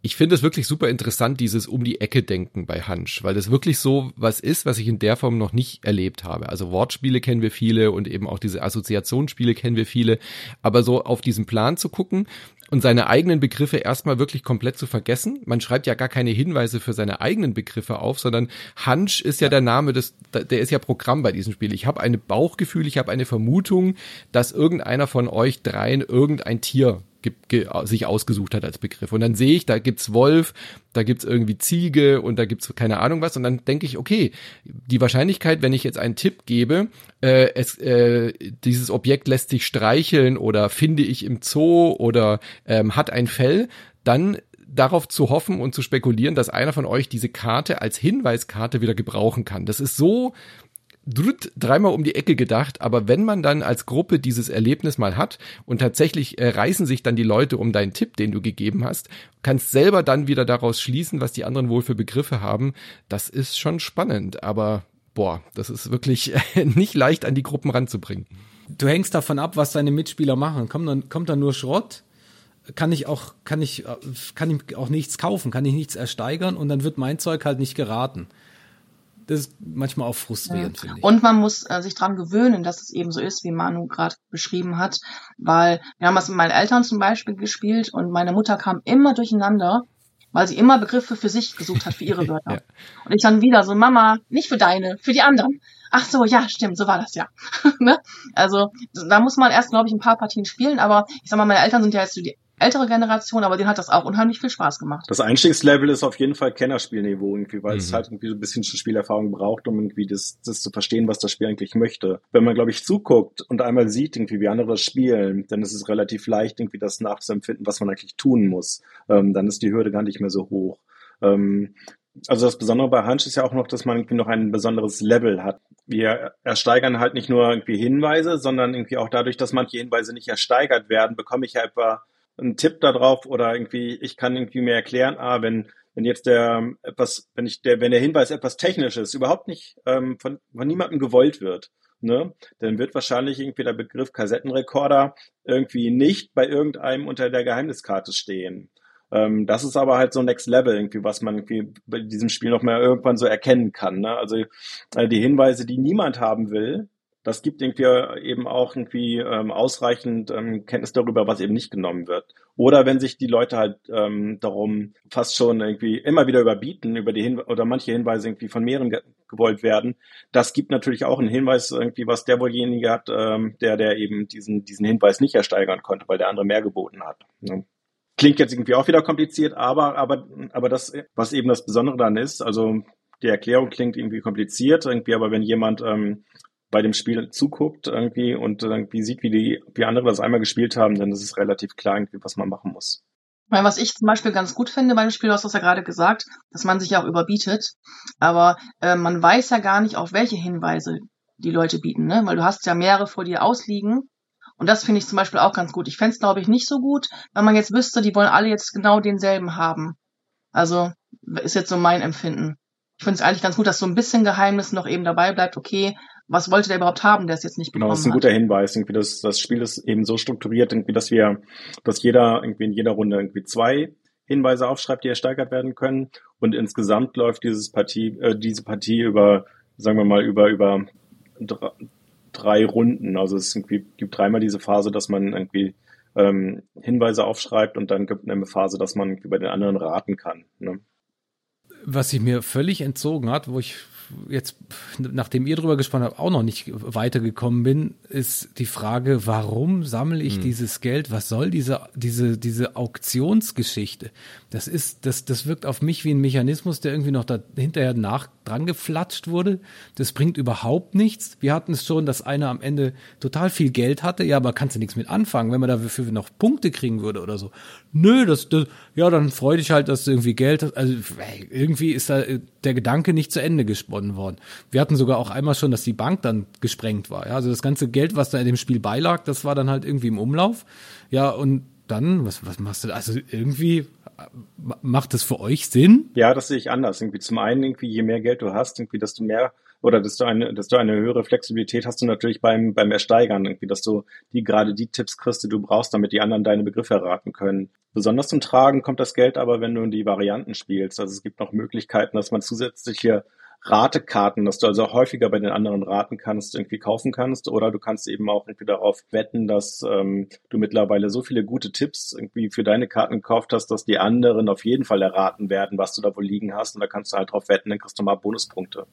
Ich finde es wirklich super interessant, dieses Um-die-Ecke-Denken bei Hunch, weil das wirklich so was ist, was ich in der Form noch nicht erlebt habe. Also Wortspiele kennen wir viele und eben auch diese Assoziationsspiele kennen wir viele, aber so auf diesen Plan zu gucken und seine eigenen Begriffe erstmal wirklich komplett zu vergessen. Man schreibt ja gar keine Hinweise für seine eigenen Begriffe auf, sondern Hunch ist ja der Name, der ist ja Programm bei diesem Spiel. Ich habe ein Bauchgefühl, ich habe eine Vermutung, dass irgendeiner von euch dreien irgendein Tier sich ausgesucht hat als Begriff. Und dann sehe ich, da gibt's Wolf, da gibt's irgendwie Ziege und da gibt's keine Ahnung was. Und dann denke ich, okay, die Wahrscheinlichkeit, wenn ich jetzt einen Tipp gebe, dieses Objekt lässt sich streicheln oder finde ich im Zoo oder hat ein Fell, dann darauf zu hoffen und zu spekulieren, dass einer von euch diese Karte als Hinweiskarte wieder gebrauchen kann. Das ist so dreimal um die Ecke gedacht, aber wenn man dann als Gruppe dieses Erlebnis mal hat und tatsächlich reißen sich dann die Leute um deinen Tipp, den du gegeben hast, kannst selber dann wieder daraus schließen, was die anderen wohl für Begriffe haben, das ist schon spannend, aber das ist wirklich nicht leicht an die Gruppen ranzubringen. Du hängst davon ab, was deine Mitspieler machen, kommt dann nur Schrott kann ich auch nichts kaufen, kann ich nichts ersteigern und dann wird mein Zeug halt nicht geraten. Das ist manchmal auch frustrierend, finde ich. Und man muss sich dran gewöhnen, dass es eben so ist, wie Manu gerade beschrieben hat, weil wir haben das mit meinen Eltern zum Beispiel gespielt und meine Mutter kam immer durcheinander, weil sie immer Begriffe für sich gesucht hat, für ihre Wörter. Ja. Und ich dann wieder so, Mama, nicht für deine, für die anderen. Ach so, ja, stimmt, so war das ja. Ne? Also da muss man erst, glaube ich, ein paar Partien spielen, aber ich sag mal, meine Eltern sind ja jetzt so die ältere Generation, aber denen hat das auch unheimlich viel Spaß gemacht. Das Einstiegslevel ist auf jeden Fall Kennerspielniveau irgendwie, weil es halt irgendwie so ein bisschen Spielerfahrung braucht, um irgendwie das zu verstehen, was das Spiel eigentlich möchte. Wenn man, glaube ich, zuguckt und einmal sieht irgendwie, wie andere spielen, dann ist es relativ leicht, irgendwie das nachzuempfinden, was man eigentlich tun muss. Dann ist die Hürde gar nicht mehr so hoch. Also das Besondere bei Hunch ist ja auch noch, dass man irgendwie noch ein besonderes Level hat. Wir ersteigern halt nicht nur irgendwie Hinweise, sondern irgendwie auch dadurch, dass manche Hinweise nicht ersteigert werden, bekomme ich ja etwa einen Tipp da drauf oder irgendwie, ich kann irgendwie mir erklären, wenn jetzt wenn der Hinweis etwas Technisches überhaupt nicht von niemandem gewollt wird, ne, dann wird wahrscheinlich irgendwie der Begriff Kassettenrekorder irgendwie nicht bei irgendeinem unter der Geheimniskarte stehen. Das ist aber halt so Next Level irgendwie, was man irgendwie bei diesem Spiel noch mal irgendwann so erkennen kann, ne? Also die Hinweise, die niemand haben will, das gibt irgendwie eben auch irgendwie ausreichend Kenntnis darüber, was eben nicht genommen wird. Oder wenn sich die Leute halt darum fast schon irgendwie immer wieder überbieten, über die oder manche Hinweise irgendwie von mehreren gewollt werden, das gibt natürlich auch einen Hinweis irgendwie, was der wohljenige hat, der eben diesen Hinweis nicht ersteigern konnte, weil der andere mehr geboten hat, ne? Klingt jetzt irgendwie auch wieder kompliziert, aber das, was eben das Besondere dann ist, also die Erklärung klingt irgendwie kompliziert irgendwie, aber wenn jemand bei dem Spiel zuguckt irgendwie und irgendwie sieht, wie andere das einmal gespielt haben, dann ist es relativ klar irgendwie, was man machen muss. Was ich zum Beispiel ganz gut finde bei dem Spiel, du hast das ja gerade gesagt, dass man sich ja auch überbietet, aber man weiß ja gar nicht, auf welche Hinweise die Leute bieten, ne? Weil du hast ja mehrere vor dir ausliegen und das finde ich zum Beispiel auch ganz gut. Ich fände es, glaube ich, nicht so gut, wenn man jetzt wüsste, die wollen alle jetzt genau denselben haben. Also ist jetzt so mein Empfinden. Ich finde es eigentlich ganz gut, dass so ein bisschen Geheimnis noch eben dabei bleibt, okay, was wollte der überhaupt haben, der es jetzt nicht bekommen hat? Genau, das ist ein guter Hinweis. Irgendwie das Spiel ist eben so strukturiert, irgendwie, dass jeder irgendwie in jeder Runde irgendwie zwei Hinweise aufschreibt, die ersteigert werden können. Und insgesamt läuft diese Partie über, sagen wir mal, über drei Runden. Also es gibt dreimal diese Phase, dass man irgendwie Hinweise aufschreibt und dann gibt eine Phase, dass man über den anderen raten kann, ne? Was sich mir völlig entzogen hat, wo ich jetzt, nachdem ihr drüber gesprochen habt, auch noch nicht weitergekommen bin, ist die Frage, warum sammle ich dieses Geld? Was soll diese Auktionsgeschichte? Das wirkt auf mich wie ein Mechanismus, der irgendwie noch da hinterher dran geflatscht wurde. Das bringt überhaupt nichts. Wir hatten es schon, dass einer am Ende total viel Geld hatte. Ja, aber kannst du nichts mit anfangen, wenn man dafür noch Punkte kriegen würde oder so. Nö, ja, dann freu dich halt, dass du irgendwie Geld hast. Also, irgendwie ist da der Gedanke nicht zu Ende gesponnen worden. Wir hatten sogar auch einmal schon, dass die Bank dann gesprengt war. Ja, also das ganze Geld, was da in dem Spiel beilag, das war dann halt irgendwie im Umlauf. Ja, und dann, was machst du? Also irgendwie macht das für euch Sinn? Ja, das sehe ich anders. Irgendwie zum einen, irgendwie, je mehr Geld du hast, irgendwie, desto mehr oder desto eine höhere Flexibilität hast du natürlich beim Ersteigern, irgendwie, dass du gerade die Tipps kriegst, die du brauchst, damit die anderen deine Begriffe erraten können. Besonders zum Tragen kommt das Geld aber, wenn du die Varianten spielst. Also es gibt noch Möglichkeiten, dass man zusätzliche Ratekarten, dass du also häufiger bei den anderen raten kannst, irgendwie kaufen kannst, oder du kannst eben auch irgendwie darauf wetten, dass du mittlerweile so viele gute Tipps irgendwie für deine Karten gekauft hast, dass die anderen auf jeden Fall erraten werden, was du da wohl liegen hast, und da kannst du halt drauf wetten, dann kriegst du mal Bonuspunkte.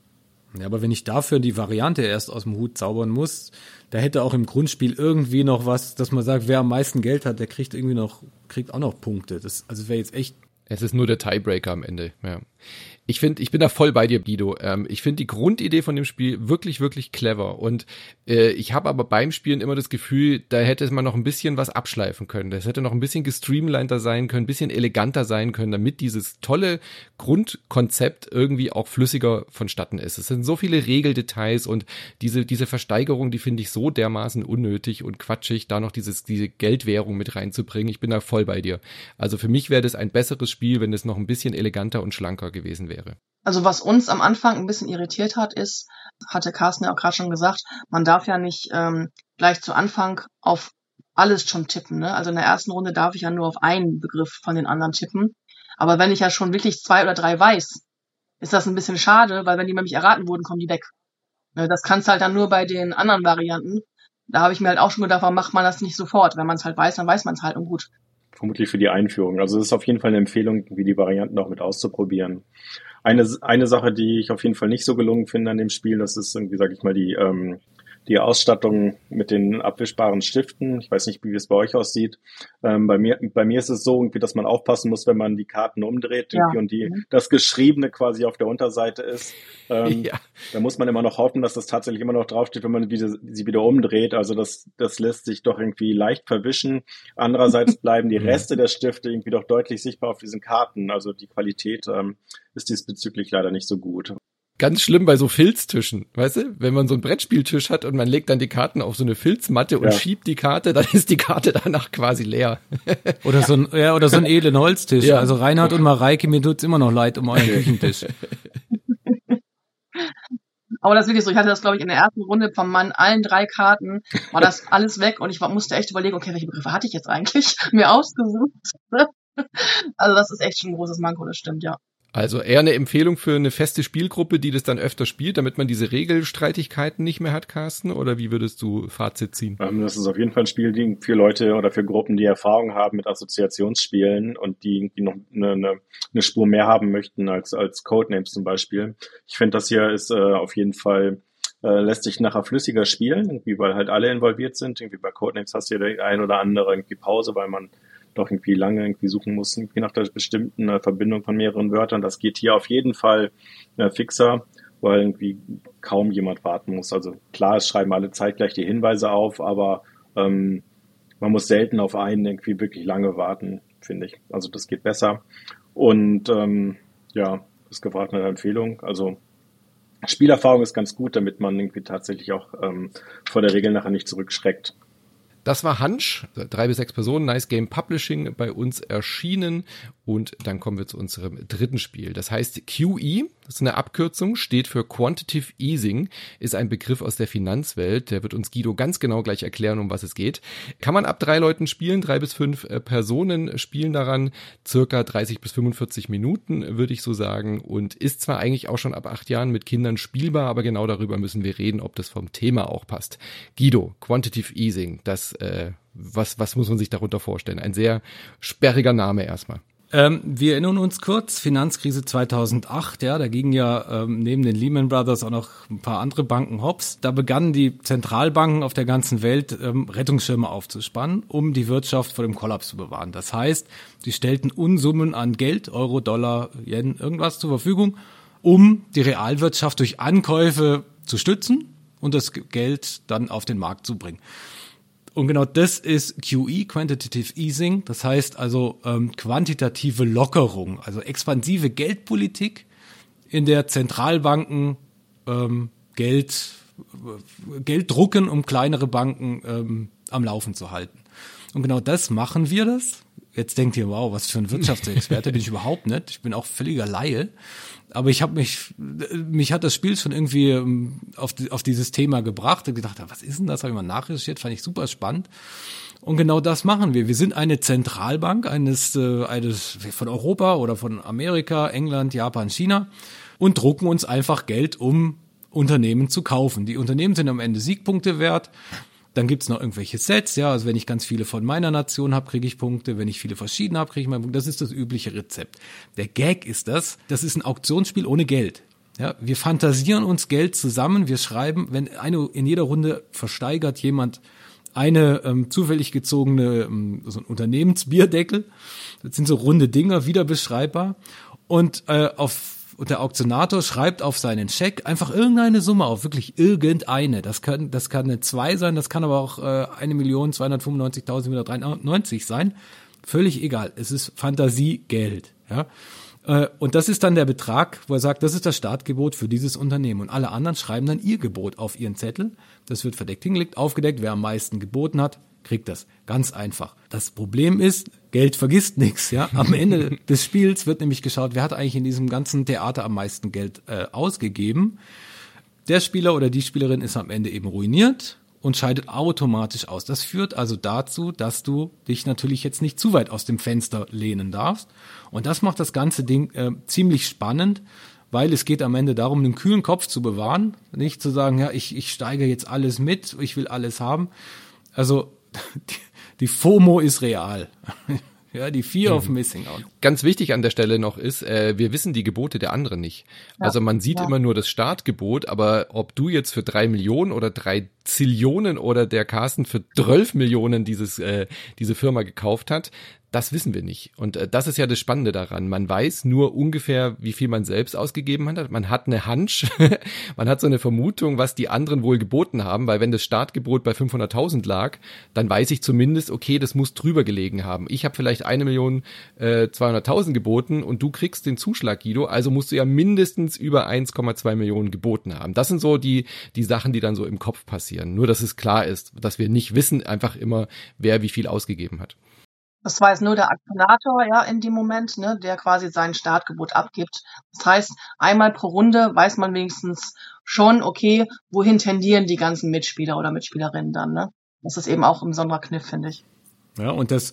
Ja, aber wenn ich dafür die Variante erst aus dem Hut zaubern muss, da hätte auch im Grundspiel irgendwie noch was, dass man sagt, wer am meisten Geld hat, der kriegt auch noch Punkte. Das, also wäre jetzt echt. Es ist nur der Tiebreaker am Ende, ja. Ich bin da voll bei dir, Guido. Ich finde die Grundidee von dem Spiel wirklich, wirklich clever. Und ich habe aber beim Spielen immer das Gefühl, da hätte man noch ein bisschen was abschleifen können. Das hätte noch ein bisschen gestreamliner sein können, ein bisschen eleganter sein können, damit dieses tolle Grundkonzept irgendwie auch flüssiger vonstatten ist. Es sind so viele Regeldetails und diese Versteigerung, die finde ich so dermaßen unnötig und quatschig, da noch diese Geldwährung mit reinzubringen. Ich bin da voll bei dir. Also für mich wäre das ein besseres Spiel, wenn es noch ein bisschen eleganter und schlanker gewesen wäre. Also was uns am Anfang ein bisschen irritiert hat, ist, hatte Carsten ja auch gerade schon gesagt, man darf ja nicht gleich zu Anfang auf alles schon tippen, ne? Also in der ersten Runde darf ich ja nur auf einen Begriff von den anderen tippen. Aber wenn ich ja schon wirklich 2 oder 3 weiß, ist das ein bisschen schade, weil wenn die nämlich erraten wurden, kommen die weg. Das kannst du halt dann nur bei den anderen Varianten. Da habe ich mir halt auch schon gedacht, warum macht man das nicht sofort? Wenn man es halt weiß, dann weiß man es halt und gut. Vermutlich für die Einführung. Also es ist auf jeden Fall eine Empfehlung, wie die Varianten auch mit auszuprobieren. Eine Sache, die ich auf jeden Fall nicht so gelungen finde an dem Spiel, das ist irgendwie, sag ich mal, die Ausstattung mit den abwischbaren Stiften. Ich weiß nicht, wie es bei euch aussieht. Bei mir ist es so, irgendwie, dass man aufpassen muss, wenn man die Karten umdreht, ja, und das Geschriebene quasi auf der Unterseite ist. Da muss man immer noch hoffen, dass das tatsächlich immer noch draufsteht, wenn man sie wieder umdreht. Also das lässt sich doch irgendwie leicht verwischen. Andererseits bleiben die Reste der Stifte irgendwie doch deutlich sichtbar auf diesen Karten. Also die Qualität ist diesbezüglich leider nicht so gut. Ganz schlimm bei so Filztischen, weißt du? Wenn man so einen Brettspieltisch hat und man legt dann die Karten auf so eine Filzmatte und schiebt die Karte, dann ist die Karte danach quasi leer. Oder so einen edlen Holztisch. Ja. Also Reinhard und Mareike, mir tut's immer noch leid um euren Küchentisch. Aber das ist wirklich so. Ich hatte das, glaube ich, in der ersten Runde von allen 3 Karten, war das alles weg und ich musste echt überlegen, okay, welche Begriffe hatte ich jetzt eigentlich mir ausgesucht? Also das ist echt schon ein großes Manko, das stimmt, ja. Also eher eine Empfehlung für eine feste Spielgruppe, die das dann öfter spielt, damit man diese Regelstreitigkeiten nicht mehr hat, Carsten? Oder wie würdest du Fazit ziehen? Das ist auf jeden Fall ein Spiel für Leute oder für Gruppen, die Erfahrung haben mit Assoziationsspielen und die irgendwie noch eine Spur mehr haben möchten als Codenames zum Beispiel. Ich finde, das hier ist auf jeden Fall, lässt sich nachher flüssiger spielen, irgendwie, weil halt alle involviert sind. Irgendwie bei Codenames hast du ja ein oder andere irgendwie Pause, weil man doch irgendwie lange irgendwie suchen muss, irgendwie nach der bestimmten Verbindung von mehreren Wörtern. Das geht hier auf jeden Fall fixer, weil irgendwie kaum jemand warten muss. Also klar, es schreiben alle zeitgleich die Hinweise auf, aber man muss selten auf einen irgendwie wirklich lange warten, finde ich. Also das geht besser. Und ist gefragt nach einer Empfehlung. Also Spielerfahrung ist ganz gut, damit man irgendwie tatsächlich auch vor der Regel nachher nicht zurückschreckt. Das war Hunch, 3 bis 6 Personen, Nice Game Publishing, bei uns erschienen. Und dann kommen wir zu unserem dritten Spiel. Das heißt QE, das ist eine Abkürzung, steht für Quantitative Easing, ist ein Begriff aus der Finanzwelt. Der wird uns Guido ganz genau gleich erklären, um was es geht. Kann man ab 3 Leuten spielen, 3 bis 5 Personen spielen daran, circa 30 bis 45 Minuten, würde ich so sagen. Und ist zwar eigentlich auch schon ab 8 Jahren mit Kindern spielbar, aber genau darüber müssen wir reden, ob das vom Thema auch passt. Guido, Quantitative Easing, das was muss man sich darunter vorstellen? Ein sehr sperriger Name erstmal. Wir erinnern uns kurz, Finanzkrise 2008, ja, da gingen ja neben den Lehman Brothers auch noch ein paar andere Banken hops. Da begannen die Zentralbanken auf der ganzen Welt Rettungsschirme aufzuspannen, um die Wirtschaft vor dem Kollaps zu bewahren. Das heißt, sie stellten Unsummen an Geld, Euro, Dollar, Yen, irgendwas zur Verfügung, um die Realwirtschaft durch Ankäufe zu stützen und das Geld dann auf den Markt zu bringen. Und genau das ist QE, Quantitative Easing, das heißt also quantitative Lockerung, also expansive Geldpolitik, in der Zentralbanken Geld drucken, um kleinere Banken am Laufen zu halten. Und genau das machen wir das. Jetzt denkt ihr, wow, was für ein Wirtschaftsexperte bin ich überhaupt nicht. Ich bin auch völliger Laie. Aber ich habe mich hat das Spiel schon irgendwie auf dieses Thema gebracht und gedacht, was ist denn das? Habe ich mal nachrecherchiert, fand ich super spannend. Und genau das machen wir. Wir sind eine Zentralbank eines von Europa oder von Amerika, England, Japan, China und drucken uns einfach Geld, um Unternehmen zu kaufen. Die Unternehmen sind am Ende Siegpunkte wert. Dann gibt's noch irgendwelche Sets, ja, also wenn ich ganz viele von meiner Nation habe, kriege ich Punkte, wenn ich viele verschiedene habe, kriege ich meine Punkte. Das ist das übliche Rezept. Der Gag ist das ist ein Auktionsspiel ohne Geld. Ja, wir fantasieren uns Geld zusammen, wir schreiben, in jeder Runde versteigert jemand eine zufällig gezogene, so ein Unternehmensbierdeckel. Das sind so runde Dinger, wieder beschreibbar. Und der Auktionator schreibt auf seinen Scheck einfach irgendeine Summe auf, wirklich irgendeine. Das kann eine 2 sein, das kann aber auch 1.295.793 sein. Völlig egal, es ist Fantasiegeld. Ja? Und das ist dann der Betrag, wo er sagt, das ist das Startgebot für dieses Unternehmen. Und alle anderen schreiben dann ihr Gebot auf ihren Zettel. Das wird verdeckt hingelegt, aufgedeckt. Wer am meisten geboten hat, kriegt das. Ganz einfach. Das Problem ist, Geld vergisst nichts, ja. Am Ende des Spiels wird nämlich geschaut, wer hat eigentlich in diesem ganzen Theater am meisten Geld ausgegeben. Der Spieler oder die Spielerin ist am Ende eben ruiniert und scheidet automatisch aus. Das führt also dazu, dass du dich natürlich jetzt nicht zu weit aus dem Fenster lehnen darfst. Und das macht das ganze Ding ziemlich spannend, weil es geht am Ende darum, einen kühlen Kopf zu bewahren, nicht zu sagen, ja, ich steige jetzt alles mit, ich will alles haben. Also die FOMO ist real. Ja, die Fear of Missing Out. Ganz wichtig an der Stelle noch ist, wir wissen die Gebote der anderen nicht. Ja. Also man sieht immer nur das Startgebot, aber ob du jetzt für 3 Millionen oder 3 Zillionen oder der Carsten für 12 Millionen diese Firma gekauft hat, das wissen wir nicht. Und das ist ja das Spannende daran. Man weiß nur ungefähr, wie viel man selbst ausgegeben hat. Man hat eine Hunch, man hat so eine Vermutung, was die anderen wohl geboten haben, weil wenn das Startgebot bei 500.000 lag, dann weiß ich zumindest, okay, das muss drüber gelegen haben. Ich habe vielleicht 1.200.000 geboten und du kriegst den Zuschlag, Guido, also musst du ja mindestens über 1,2 Millionen geboten haben. Das sind so die Sachen, die dann so im Kopf passieren. Nur, dass es klar ist, dass wir nicht wissen einfach immer, wer wie viel ausgegeben hat. Das weiß nur der Aktionator ja in dem Moment, ne, der quasi sein Startgebot abgibt. Das heißt, einmal pro Runde weiß man wenigstens schon, okay, wohin tendieren die ganzen Mitspieler oder Mitspielerinnen dann. Ne? Das ist eben auch ein besonderer Kniff, finde ich. Ja, und das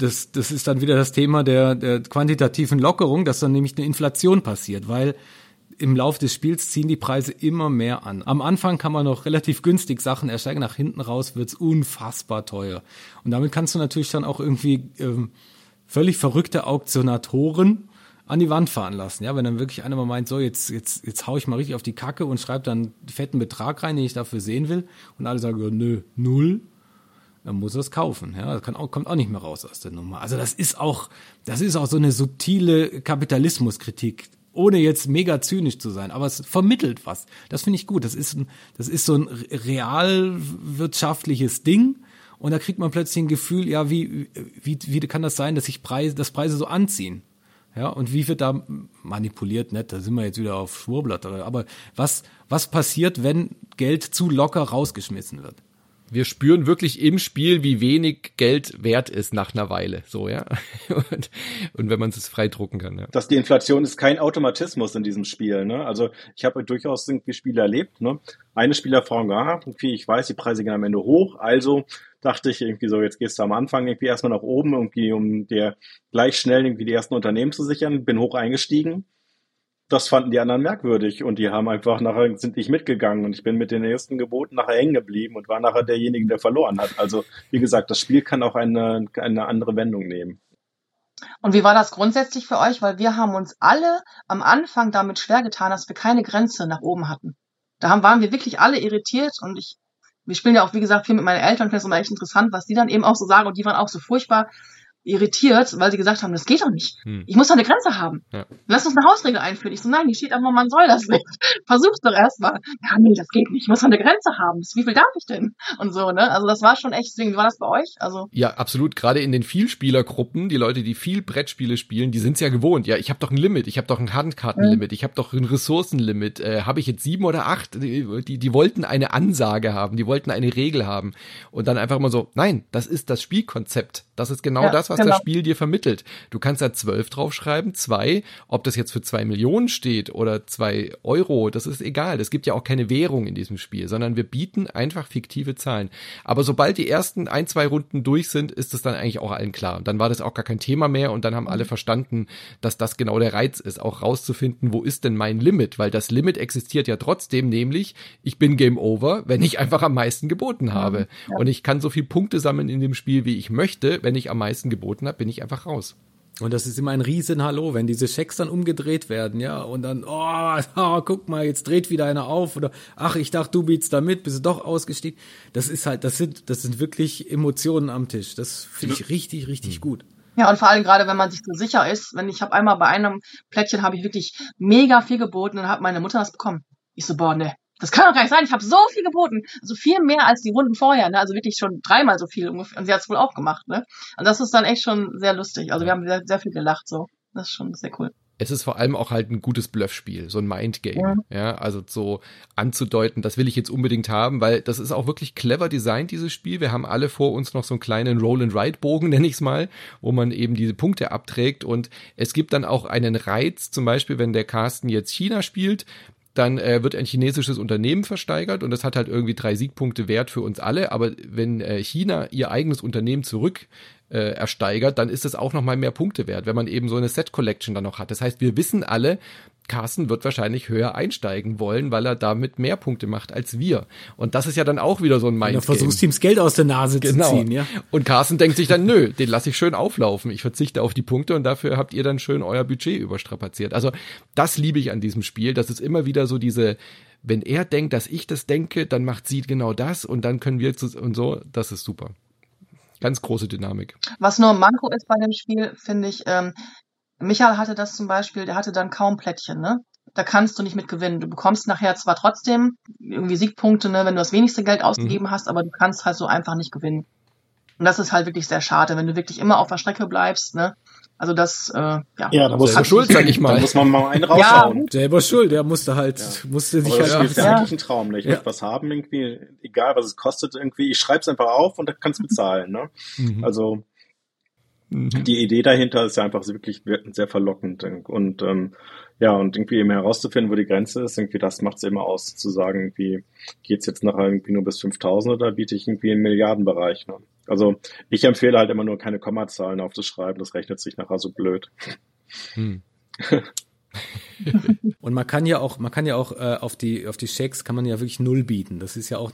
ist dann wieder das Thema der quantitativen Lockerung, dass dann nämlich eine Inflation passiert, weil im Lauf des Spiels ziehen die Preise immer mehr an. Am Anfang kann man noch relativ günstig Sachen ersteigen, nach hinten raus wird's unfassbar teuer. Und damit kannst du natürlich dann auch irgendwie völlig verrückte Auktionatoren an die Wand fahren lassen. Ja, wenn dann wirklich einer mal meint, so jetzt hau ich mal richtig auf die Kacke und schreibe dann einen fetten Betrag rein, den ich dafür sehen will. Und alle sagen, ja, nö, null. Dann muss er es kaufen. Ja, das kommt auch nicht mehr raus aus der Nummer. Also das ist auch so eine subtile Kapitalismuskritik, ohne jetzt mega zynisch zu sein, aber es vermittelt was. Das finde ich gut. Das ist so ein realwirtschaftliches Ding und da kriegt man plötzlich ein Gefühl, ja, wie kann das sein, dass sich Preise so anziehen? Ja, und wie wird da manipuliert? Nicht, da sind wir jetzt wieder auf Schwurblatt. Aber was passiert, wenn Geld zu locker rausgeschmissen wird? Wir spüren wirklich im Spiel, wie wenig Geld wert ist nach einer Weile, so, ja. Und wenn man es freidrucken kann, ja. Dass die Inflation ist kein Automatismus in diesem Spiel, ne? Also, ich habe durchaus irgendwie Spiele erlebt, ne? Eine Spielerfahrung, okay, ich weiß, die Preise gehen am Ende hoch, also dachte ich irgendwie so, jetzt gehst du am Anfang irgendwie erstmal nach oben, irgendwie, um dir gleich schnell irgendwie die ersten Unternehmen zu sichern, bin hoch eingestiegen. Das fanden die anderen merkwürdig und die haben einfach nachher, sind nicht mitgegangen und ich bin mit den ersten Geboten nachher hängen geblieben und war nachher derjenige, der verloren hat. Also, wie gesagt, das Spiel kann auch eine andere Wendung nehmen. Und wie war das grundsätzlich für euch? Weil wir haben uns alle am Anfang damit schwer getan, dass wir keine Grenze nach oben hatten. Da waren wir wirklich alle irritiert und wir spielen ja auch, wie gesagt, viel mit meinen Eltern, ich finde es immer echt interessant, was die dann eben auch so sagen und die waren auch so furchtbar irritiert, weil sie gesagt haben, das geht doch nicht. Ich muss doch eine Grenze haben. Ja. Lass uns eine Hausregel einführen. Ich so, nein, die steht einfach, man soll das nicht. Versuch's doch erstmal. Ja, nee, das geht nicht. Ich muss doch eine Grenze haben. Wie viel darf ich denn? Und so, ne? Also das war schon echt, deswegen, wie war das bei euch? Also ja, absolut. Gerade in den Vielspielergruppen, die Leute, die viel Brettspiele spielen, die sind's ja gewohnt. Ja, ich habe doch ein Limit. Ich habe doch ein Handkartenlimit. Ich habe doch ein Ressourcenlimit. Habe ich jetzt 7 oder 8? Die wollten eine Ansage haben. Die wollten eine Regel haben. Und dann einfach immer so, nein, das ist das Spielkonzept. Das ist genau das, was das Spiel dir vermittelt. Du kannst da 12 draufschreiben, 2, ob das jetzt für 2 Millionen steht oder 2 Euro, das ist egal. Es gibt ja auch keine Währung in diesem Spiel, sondern wir bieten einfach fiktive Zahlen. Aber sobald die ersten 1, 2 Runden durch sind, ist es dann eigentlich auch allen klar. Und dann war das auch gar kein Thema mehr und dann haben alle verstanden, dass das genau der Reiz ist, auch rauszufinden, wo ist denn mein Limit? Weil das Limit existiert ja trotzdem, nämlich ich bin Game Over, wenn ich einfach am meisten geboten habe. Ja. Und ich kann so viel Punkte sammeln in dem Spiel, wie ich möchte, wenn ich am meisten geboten habe, bin ich einfach raus. Und das ist immer ein riesen Hallo, wenn diese Schecks dann umgedreht werden, ja, und dann, guck mal, jetzt dreht wieder einer auf oder, ach, ich dachte, du bietst da mit, bist du doch ausgestiegen. Das ist halt, das sind wirklich Emotionen am Tisch. Das finde ich richtig, richtig gut. Ja, und vor allem gerade, wenn man sich so sicher ist, ich habe einmal bei einem Plättchen, habe ich wirklich mega viel geboten und habe meine Mutter das bekommen. Ich so, boah, ne. Das kann doch gar nicht sein, ich habe so viel geboten. Also viel mehr als die Runden vorher, ne? Also wirklich schon 3-mal so viel ungefähr. Und sie hat es wohl auch gemacht, ne? Und das ist dann echt schon sehr lustig. Also wir haben sehr, sehr viel gelacht, so. Das ist schon sehr cool. Es ist vor allem auch halt ein gutes Bluffspiel, so ein Mindgame, ja, also so anzudeuten, das will ich jetzt unbedingt haben, weil das ist auch wirklich clever designt, dieses Spiel. Wir haben alle vor uns noch so einen kleinen Roll-and-Ride-Bogen, nenne ich es mal, wo man eben diese Punkte abträgt und es gibt dann auch einen Reiz, zum Beispiel, wenn der Carsten jetzt China spielt, dann wird ein chinesisches Unternehmen versteigert und das hat halt irgendwie 3 Siegpunkte Wert für uns alle. Aber wenn China ihr eigenes Unternehmen zurück ersteigert, dann ist das auch nochmal mehr Punkte wert, wenn man eben so eine Set-Collection dann noch hat. Das heißt, wir wissen alle, Carsten wird wahrscheinlich höher einsteigen wollen, weil er damit mehr Punkte macht als wir. Und das ist ja dann auch wieder so ein Mindgame. Du versuchst ihm das Geld aus der Nase zu ziehen. Ja. Und Carsten denkt sich dann, nö, den lasse ich schön auflaufen. Ich verzichte auf die Punkte und dafür habt ihr dann schön euer Budget überstrapaziert. Also das liebe ich an diesem Spiel, dass es immer wieder so diese, wenn er denkt, dass ich das denke, dann macht sie genau das und dann können wir und so. Das ist super. Ganz große Dynamik. Was nur ein Manko ist bei dem Spiel, finde ich, Michael hatte das zum Beispiel, der hatte dann kaum Plättchen, ne? Da kannst du nicht mit gewinnen. Du bekommst nachher zwar trotzdem irgendwie Siegpunkte, ne, wenn du das wenigste Geld ausgegeben hast, aber du kannst halt so einfach nicht gewinnen. Und das ist halt wirklich sehr schade, wenn du wirklich immer auf der Strecke bleibst, ne? Also das, ja, da musst du schuld, sag ich mal. Da muss man mal einen raushauen. Ja, selber schuld, der musste halt, musste sich halt. Das ist eigentlich ein Traum, ne? Ich möchte was haben, irgendwie, egal was es kostet, irgendwie, ich schreib's einfach auf und dann kannst du bezahlen, ne? Also, die Idee dahinter ist ja einfach wirklich sehr verlockend und und irgendwie eben herauszufinden, wo die Grenze ist, irgendwie das macht's immer aus, zu sagen, irgendwie geht's jetzt nachher irgendwie nur bis 5.000 oder biete ich irgendwie im Milliardenbereich, ne? Also ich empfehle halt immer nur keine Kommazahlen aufzuschreiben, das rechnet sich nachher so blöd. Und man kann ja auch auf die Schecks kann man ja wirklich 0 bieten. Das ist ja auch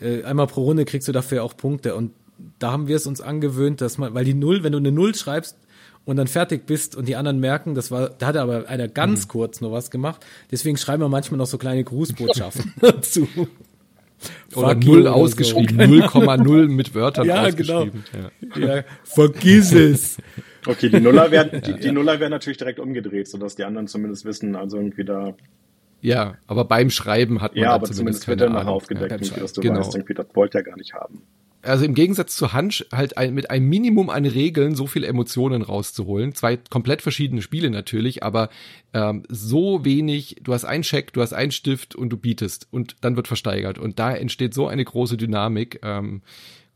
einmal pro Runde kriegst du dafür auch Punkte und da haben wir es uns angewöhnt, dass man, weil die 0, wenn du eine 0 schreibst und dann fertig bist und die anderen merken, da hat aber einer ganz kurz noch was gemacht, deswegen schreiben wir manchmal noch so kleine Grußbotschaften dazu. Oder 0 ausgeschrieben, 0,0 mit Wörtern ausgeschrieben. Genau. Ja. Vergiss es. Okay, die Nuller werden, die Nuller werden natürlich direkt umgedreht, sodass die anderen zumindest wissen, also irgendwie da. Ja, aber beim Schreiben hat man aber zumindest wird er nachher aufgedeckt, dass du weißt, irgendwie, das wollte er gar nicht haben. Also im Gegensatz zu Hunch halt mit einem Minimum an Regeln so viel Emotionen rauszuholen. 2 komplett verschiedene Spiele natürlich, aber so wenig, du hast einen Scheck, du hast einen Stift und du bietest und dann wird versteigert. Und da entsteht so eine große Dynamik,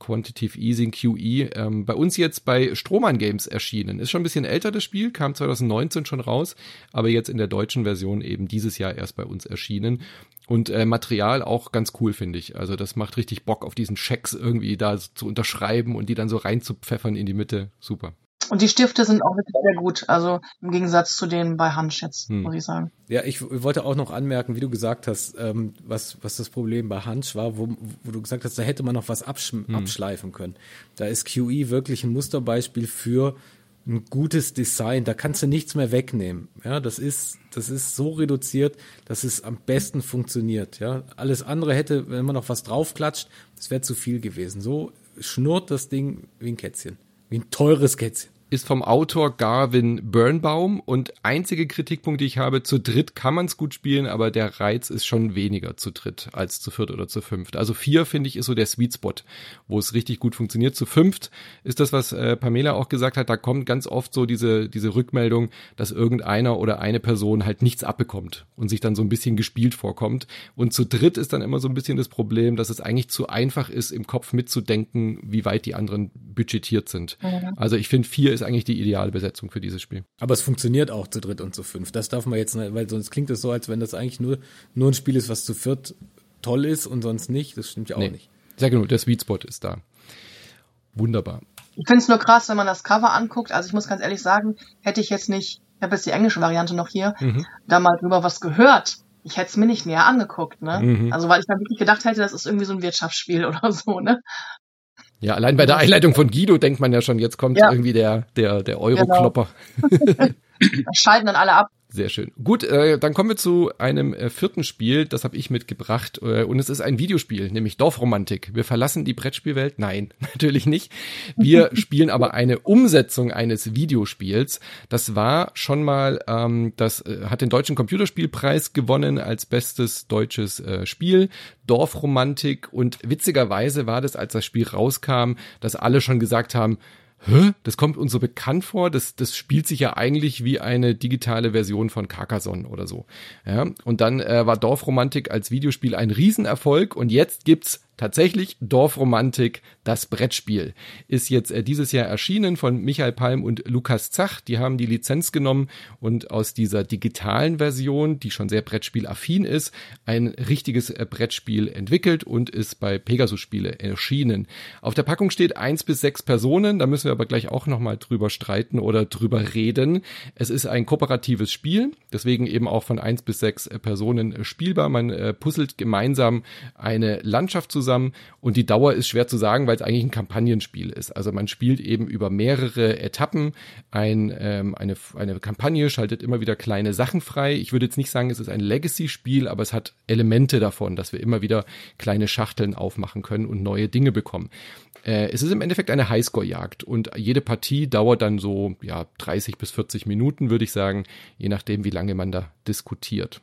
Quantitative Easing, QE, bei uns jetzt bei Strohmann Games erschienen. Ist schon ein bisschen älter das Spiel, kam 2019 schon raus, aber jetzt in der deutschen Version eben dieses Jahr erst bei uns erschienen. Und Material auch ganz cool, finde ich. Also das macht richtig Bock, auf diesen Schecks irgendwie da zu unterschreiben und die dann so reinzupfeffern in die Mitte. Super. Und die Stifte sind auch wirklich sehr gut, also im Gegensatz zu denen bei Hunch jetzt, muss ich sagen. Ja, ich wollte auch noch anmerken, wie du gesagt hast, was das Problem bei Hunch war, wo du gesagt hast, da hätte man noch was abschleifen können. Da ist QE wirklich ein Musterbeispiel für ein gutes Design. Da kannst du nichts mehr wegnehmen. Ja, das ist so reduziert, dass es am besten funktioniert. Ja, alles andere hätte, wenn man noch was draufklatscht, das wäre zu viel gewesen. So schnurrt das Ding wie ein Kätzchen, wie ein teures Kätzchen. Ist vom Autor Gavin Birnbaum und einzige Kritikpunkt, die ich habe, zu dritt kann man es gut spielen, aber der Reiz ist schon weniger zu dritt als zu viert oder zu fünft. Also 4, finde ich, ist so der Sweet Spot, wo es richtig gut funktioniert. Zu fünft ist das, was Pamela auch gesagt hat, da kommt ganz oft so diese Rückmeldung, dass irgendeiner oder eine Person halt nichts abbekommt und sich dann so ein bisschen gespielt vorkommt. Und zu dritt ist dann immer so ein bisschen das Problem, dass es eigentlich zu einfach ist, im Kopf mitzudenken, wie weit die anderen budgetiert sind. Also ich finde, 4 ist eigentlich die ideale Besetzung für dieses Spiel. Aber es funktioniert auch zu dritt und zu fünft. Das darf man jetzt, weil sonst klingt es so, als wenn das eigentlich nur ein Spiel ist, was zu viert toll ist und sonst nicht. Das stimmt ja auch nicht. Sehr genau, der Sweet Spot ist da. Wunderbar. Ich finde es nur krass, wenn man das Cover anguckt. Also ich muss ganz ehrlich sagen, hätte ich jetzt nicht, ich habe jetzt die englische Variante noch hier, da mal drüber was gehört. Ich hätte es mir nicht näher angeguckt, ne? Also weil ich dann wirklich gedacht hätte, das ist irgendwie so ein Wirtschaftsspiel oder so, ne? Ja, allein bei der Einleitung von Guido denkt man ja schon, jetzt kommt irgendwie der Euro-Klopper. Genau. Schalten dann alle ab. Sehr schön. Gut, dann kommen wir zu einem 4. Spiel, das habe ich mitgebracht und es ist ein Videospiel, nämlich Dorfromantik. Wir verlassen die Brettspielwelt? Nein, natürlich nicht. Wir spielen aber eine Umsetzung eines Videospiels. Das war schon mal, das hat den Deutschen Computerspielpreis gewonnen als bestes deutsches Spiel. Dorfromantik, und witzigerweise war das, als das Spiel rauskam, dass alle schon gesagt haben, hä, das kommt uns so bekannt vor, das spielt sich ja eigentlich wie eine digitale Version von Carcassonne oder so. Ja, und dann war Dorfromantik als Videospiel ein Riesenerfolg und jetzt gibt's tatsächlich Dorfromantik, das Brettspiel, ist jetzt dieses Jahr erschienen von Michael Palm und Lukas Zach. Die haben die Lizenz genommen und aus dieser digitalen Version, die schon sehr brettspielaffin ist, ein richtiges Brettspiel entwickelt und ist bei Pegasus Spiele erschienen. Auf der Packung steht 1 bis 6 Personen, da müssen wir aber gleich auch nochmal drüber streiten oder drüber reden. Es ist ein kooperatives Spiel, deswegen eben auch von 1 bis 6 Personen spielbar. Man puzzelt gemeinsam eine Landschaft zusammen. Und die Dauer ist schwer zu sagen, weil es eigentlich ein Kampagnenspiel ist. Also man spielt eben über mehrere Etappen eine Kampagne, schaltet immer wieder kleine Sachen frei. Ich würde jetzt nicht sagen, es ist ein Legacy-Spiel, aber es hat Elemente davon, dass wir immer wieder kleine Schachteln aufmachen können und neue Dinge bekommen. Es ist im Endeffekt eine Highscore-Jagd und jede Partie dauert dann so 30 bis 40 Minuten, würde ich sagen, je nachdem, wie lange man da diskutiert.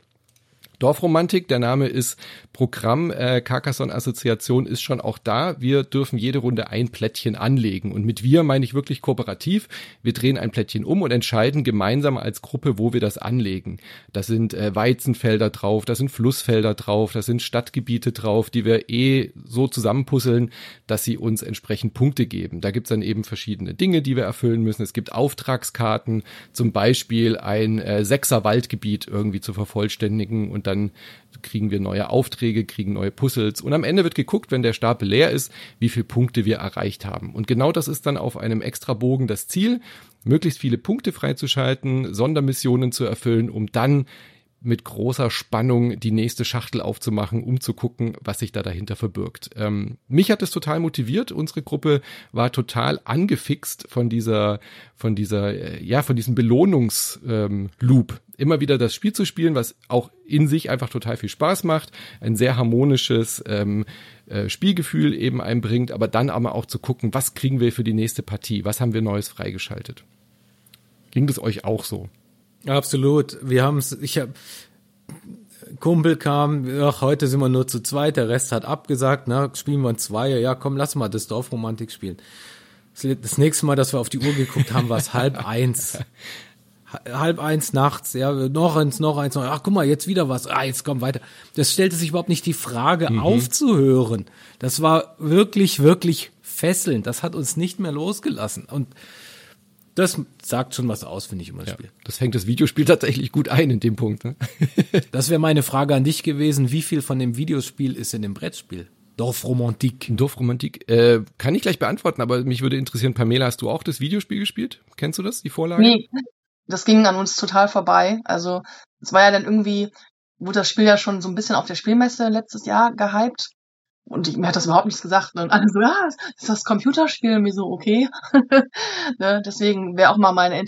Dorfromantik, der Name ist Programm, Carcassonne-Assoziation ist schon auch da. Wir dürfen jede Runde ein Plättchen anlegen und mit wir meine ich wirklich kooperativ. Wir drehen ein Plättchen um und entscheiden gemeinsam als Gruppe, wo wir das anlegen. Da sind Weizenfelder drauf, da sind Flussfelder drauf, da sind Stadtgebiete drauf, die wir so zusammenpuzzeln, dass sie uns entsprechend Punkte geben. Da gibt's dann eben verschiedene Dinge, die wir erfüllen müssen. Es gibt Auftragskarten, zum Beispiel ein 6er Waldgebiet irgendwie zu vervollständigen und dann kriegen wir neue Aufträge, kriegen neue Puzzles und am Ende wird geguckt, wenn der Stapel leer ist, wie viele Punkte wir erreicht haben. Und genau das ist dann auf einem Extrabogen das Ziel, möglichst viele Punkte freizuschalten, Sondermissionen zu erfüllen, um dann mit großer Spannung die nächste Schachtel aufzumachen, um zu gucken, was sich da dahinter verbirgt. Mich hat es total motiviert. Unsere Gruppe war total angefixt von diesem Belohnungsloop. Immer wieder das Spiel zu spielen, was auch in sich einfach total viel Spaß macht, ein sehr harmonisches Spielgefühl eben einbringt, aber auch zu gucken, was kriegen wir für die nächste Partie, was haben wir Neues freigeschaltet. Ging das euch auch so? Absolut. Kumpel kam, heute sind wir nur zu zweit, der Rest hat abgesagt, spielen wir ein Zweier, komm, lass mal das Dorfromantik spielen. Das nächste Mal, dass wir auf die Uhr geguckt haben, war es 12:30. 12:30 nachts, noch eins, guck mal, jetzt wieder was, jetzt komm weiter. Das stellte sich überhaupt nicht die Frage, aufzuhören. Das war wirklich, wirklich fesselnd. Das hat uns nicht mehr losgelassen. Und das sagt schon was aus, finde ich, immer das Spiel. Das fängt das Videospiel tatsächlich gut ein in dem Punkt. Ne? Das wäre meine Frage an dich gewesen, wie viel von dem Videospiel ist in dem Brettspiel? Dorfromantik. Kann ich gleich beantworten, aber mich würde interessieren, Pamela, hast du auch das Videospiel gespielt? Kennst du das, die Vorlage? Nee. Das ging an uns total vorbei. Also es war ja dann irgendwie, wurde das Spiel ja schon so ein bisschen auf der Spielmesse letztes Jahr gehypt. Und mir hat das überhaupt nichts gesagt. Ne? Und alle so, ist das Computerspiel? Und mir so, okay. Ne? Deswegen wäre auch mal meine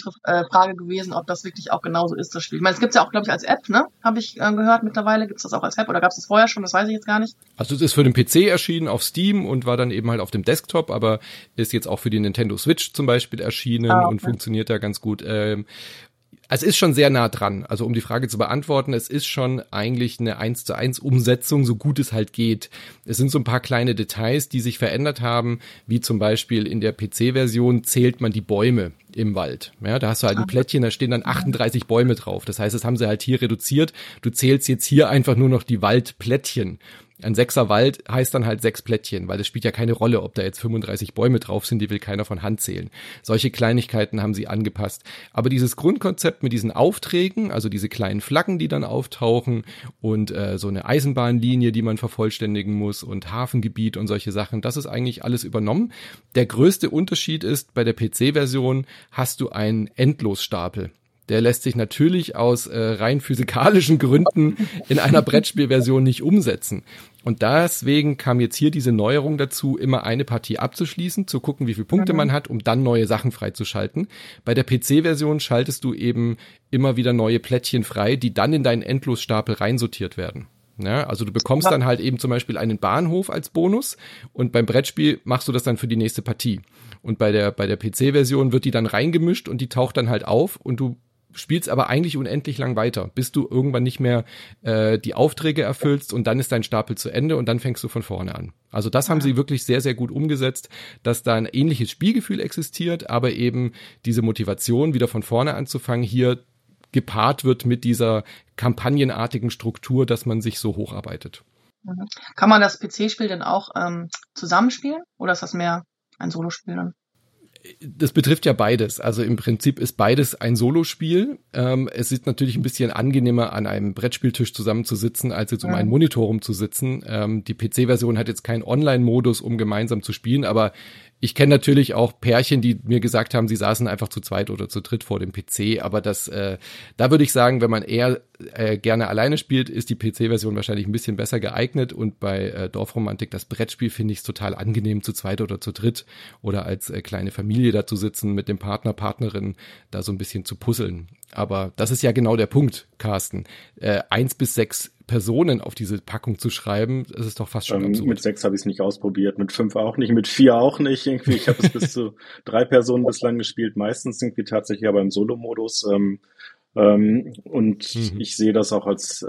Frage gewesen, ob das wirklich auch genauso ist, das Spiel. Ich meine, es gibt's ja auch, glaube ich, als App, ne? Habe ich gehört mittlerweile. Gibt's das auch als App oder gab's das vorher schon? Das weiß ich jetzt gar nicht. Also es ist für den PC erschienen auf Steam und war dann eben halt auf dem Desktop, aber ist jetzt auch für die Nintendo Switch zum Beispiel erschienen und funktioniert da ganz gut. Es ist schon sehr nah dran, also um die Frage zu beantworten, es ist schon eigentlich eine 1:1 Umsetzung, so gut es halt geht. Es sind so ein paar kleine Details, die sich verändert haben, wie zum Beispiel in der PC-Version zählt man die Bäume im Wald. Ja, da hast du halt ein Plättchen, da stehen dann 38 Bäume drauf. Das heißt, das haben sie halt hier reduziert. Du zählst jetzt hier einfach nur noch die Waldplättchen. Ein 6er Wald heißt dann halt 6 Plättchen, weil das spielt ja keine Rolle, ob da jetzt 35 Bäume drauf sind, die will keiner von Hand zählen. Solche Kleinigkeiten haben sie angepasst. Aber dieses Grundkonzept mit diesen Aufträgen, also diese kleinen Flaggen, die dann auftauchen und so eine Eisenbahnlinie, die man vervollständigen muss und Hafengebiet und solche Sachen, das ist eigentlich alles übernommen. Der größte Unterschied ist, bei der PC-Version hast du einen Endlosstapel. Der lässt sich natürlich aus rein physikalischen Gründen in einer Brettspielversion nicht umsetzen. Und deswegen kam jetzt hier diese Neuerung dazu, immer eine Partie abzuschließen, zu gucken, wie viele Punkte man hat, um dann neue Sachen freizuschalten. Bei der PC-Version schaltest du eben immer wieder neue Plättchen frei, die dann in deinen Endlosstapel reinsortiert werden. Ja, also du bekommst dann halt eben zum Beispiel einen Bahnhof als Bonus und beim Brettspiel machst du das dann für die nächste Partie. Und bei der PC-Version wird die dann reingemischt und die taucht dann halt auf und du spielst aber eigentlich unendlich lang weiter, bis du irgendwann nicht mehr die Aufträge erfüllst und dann ist dein Stapel zu Ende und dann fängst du von vorne an. Also das haben sie wirklich sehr, sehr gut umgesetzt, dass da ein ähnliches Spielgefühl existiert, aber eben diese Motivation, wieder von vorne anzufangen, hier gepaart wird mit dieser kampagnenartigen Struktur, dass man sich so hocharbeitet. Kann man das PC-Spiel denn auch zusammenspielen oder ist das mehr ein Solospiel dann? Das betrifft ja beides. Also im Prinzip ist beides ein Solospiel. Es ist natürlich ein bisschen angenehmer, an einem Brettspieltisch zusammenzusitzen, als jetzt um einen Monitor rumzusitzen. Die PC-Version hat jetzt keinen Online-Modus, um gemeinsam zu spielen, aber ich kenne natürlich auch Pärchen, die mir gesagt haben, sie saßen einfach zu zweit oder zu dritt vor dem PC. Aber das, da würde ich sagen, wenn man eher gerne alleine spielt, ist die PC-Version wahrscheinlich ein bisschen besser geeignet. Und bei Dorfromantik, das Brettspiel, finde ich es total angenehm, zu zweit oder zu dritt oder als kleine Familie da zu sitzen, mit dem Partner, Partnerin da so ein bisschen zu puzzeln. Aber das ist ja genau der Punkt, Carsten. 1 bis 6 Personen auf diese Packung zu schreiben, das ist doch fast schon absurd. Mit 6 habe ich es nicht ausprobiert, mit 5 auch nicht, mit 4 auch nicht. Irgendwie. Ich habe es bis zu 3 Personen bislang gespielt, meistens irgendwie tatsächlich aber im Solo-Modus. Und ich sehe das auch als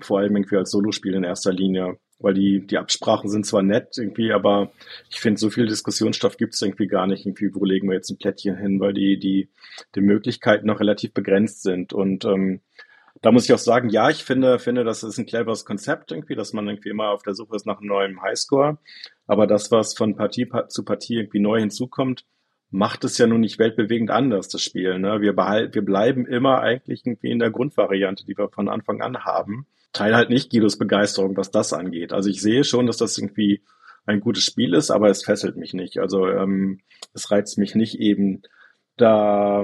vor allem irgendwie als Solospiel in erster Linie, weil die Absprachen sind zwar nett irgendwie, aber ich finde, so viel Diskussionsstoff gibt es irgendwie gar nicht. Irgendwie, wo legen wir jetzt ein Plättchen hin, weil die Möglichkeiten noch relativ begrenzt sind. Und da muss ich auch sagen, ja, ich finde, das ist ein cleveres Konzept irgendwie, dass man irgendwie immer auf der Suche ist nach einem neuen Highscore. Aber das, was von Partie zu Partie irgendwie neu hinzukommt, macht es ja nun nicht weltbewegend anders, das Spiel, ne? Wir bleiben immer eigentlich irgendwie in der Grundvariante, die wir von Anfang an haben. Teil halt nicht Guidos Begeisterung, was das angeht. Also ich sehe schon, dass das irgendwie ein gutes Spiel ist, aber es fesselt mich nicht. Also es reizt mich nicht eben da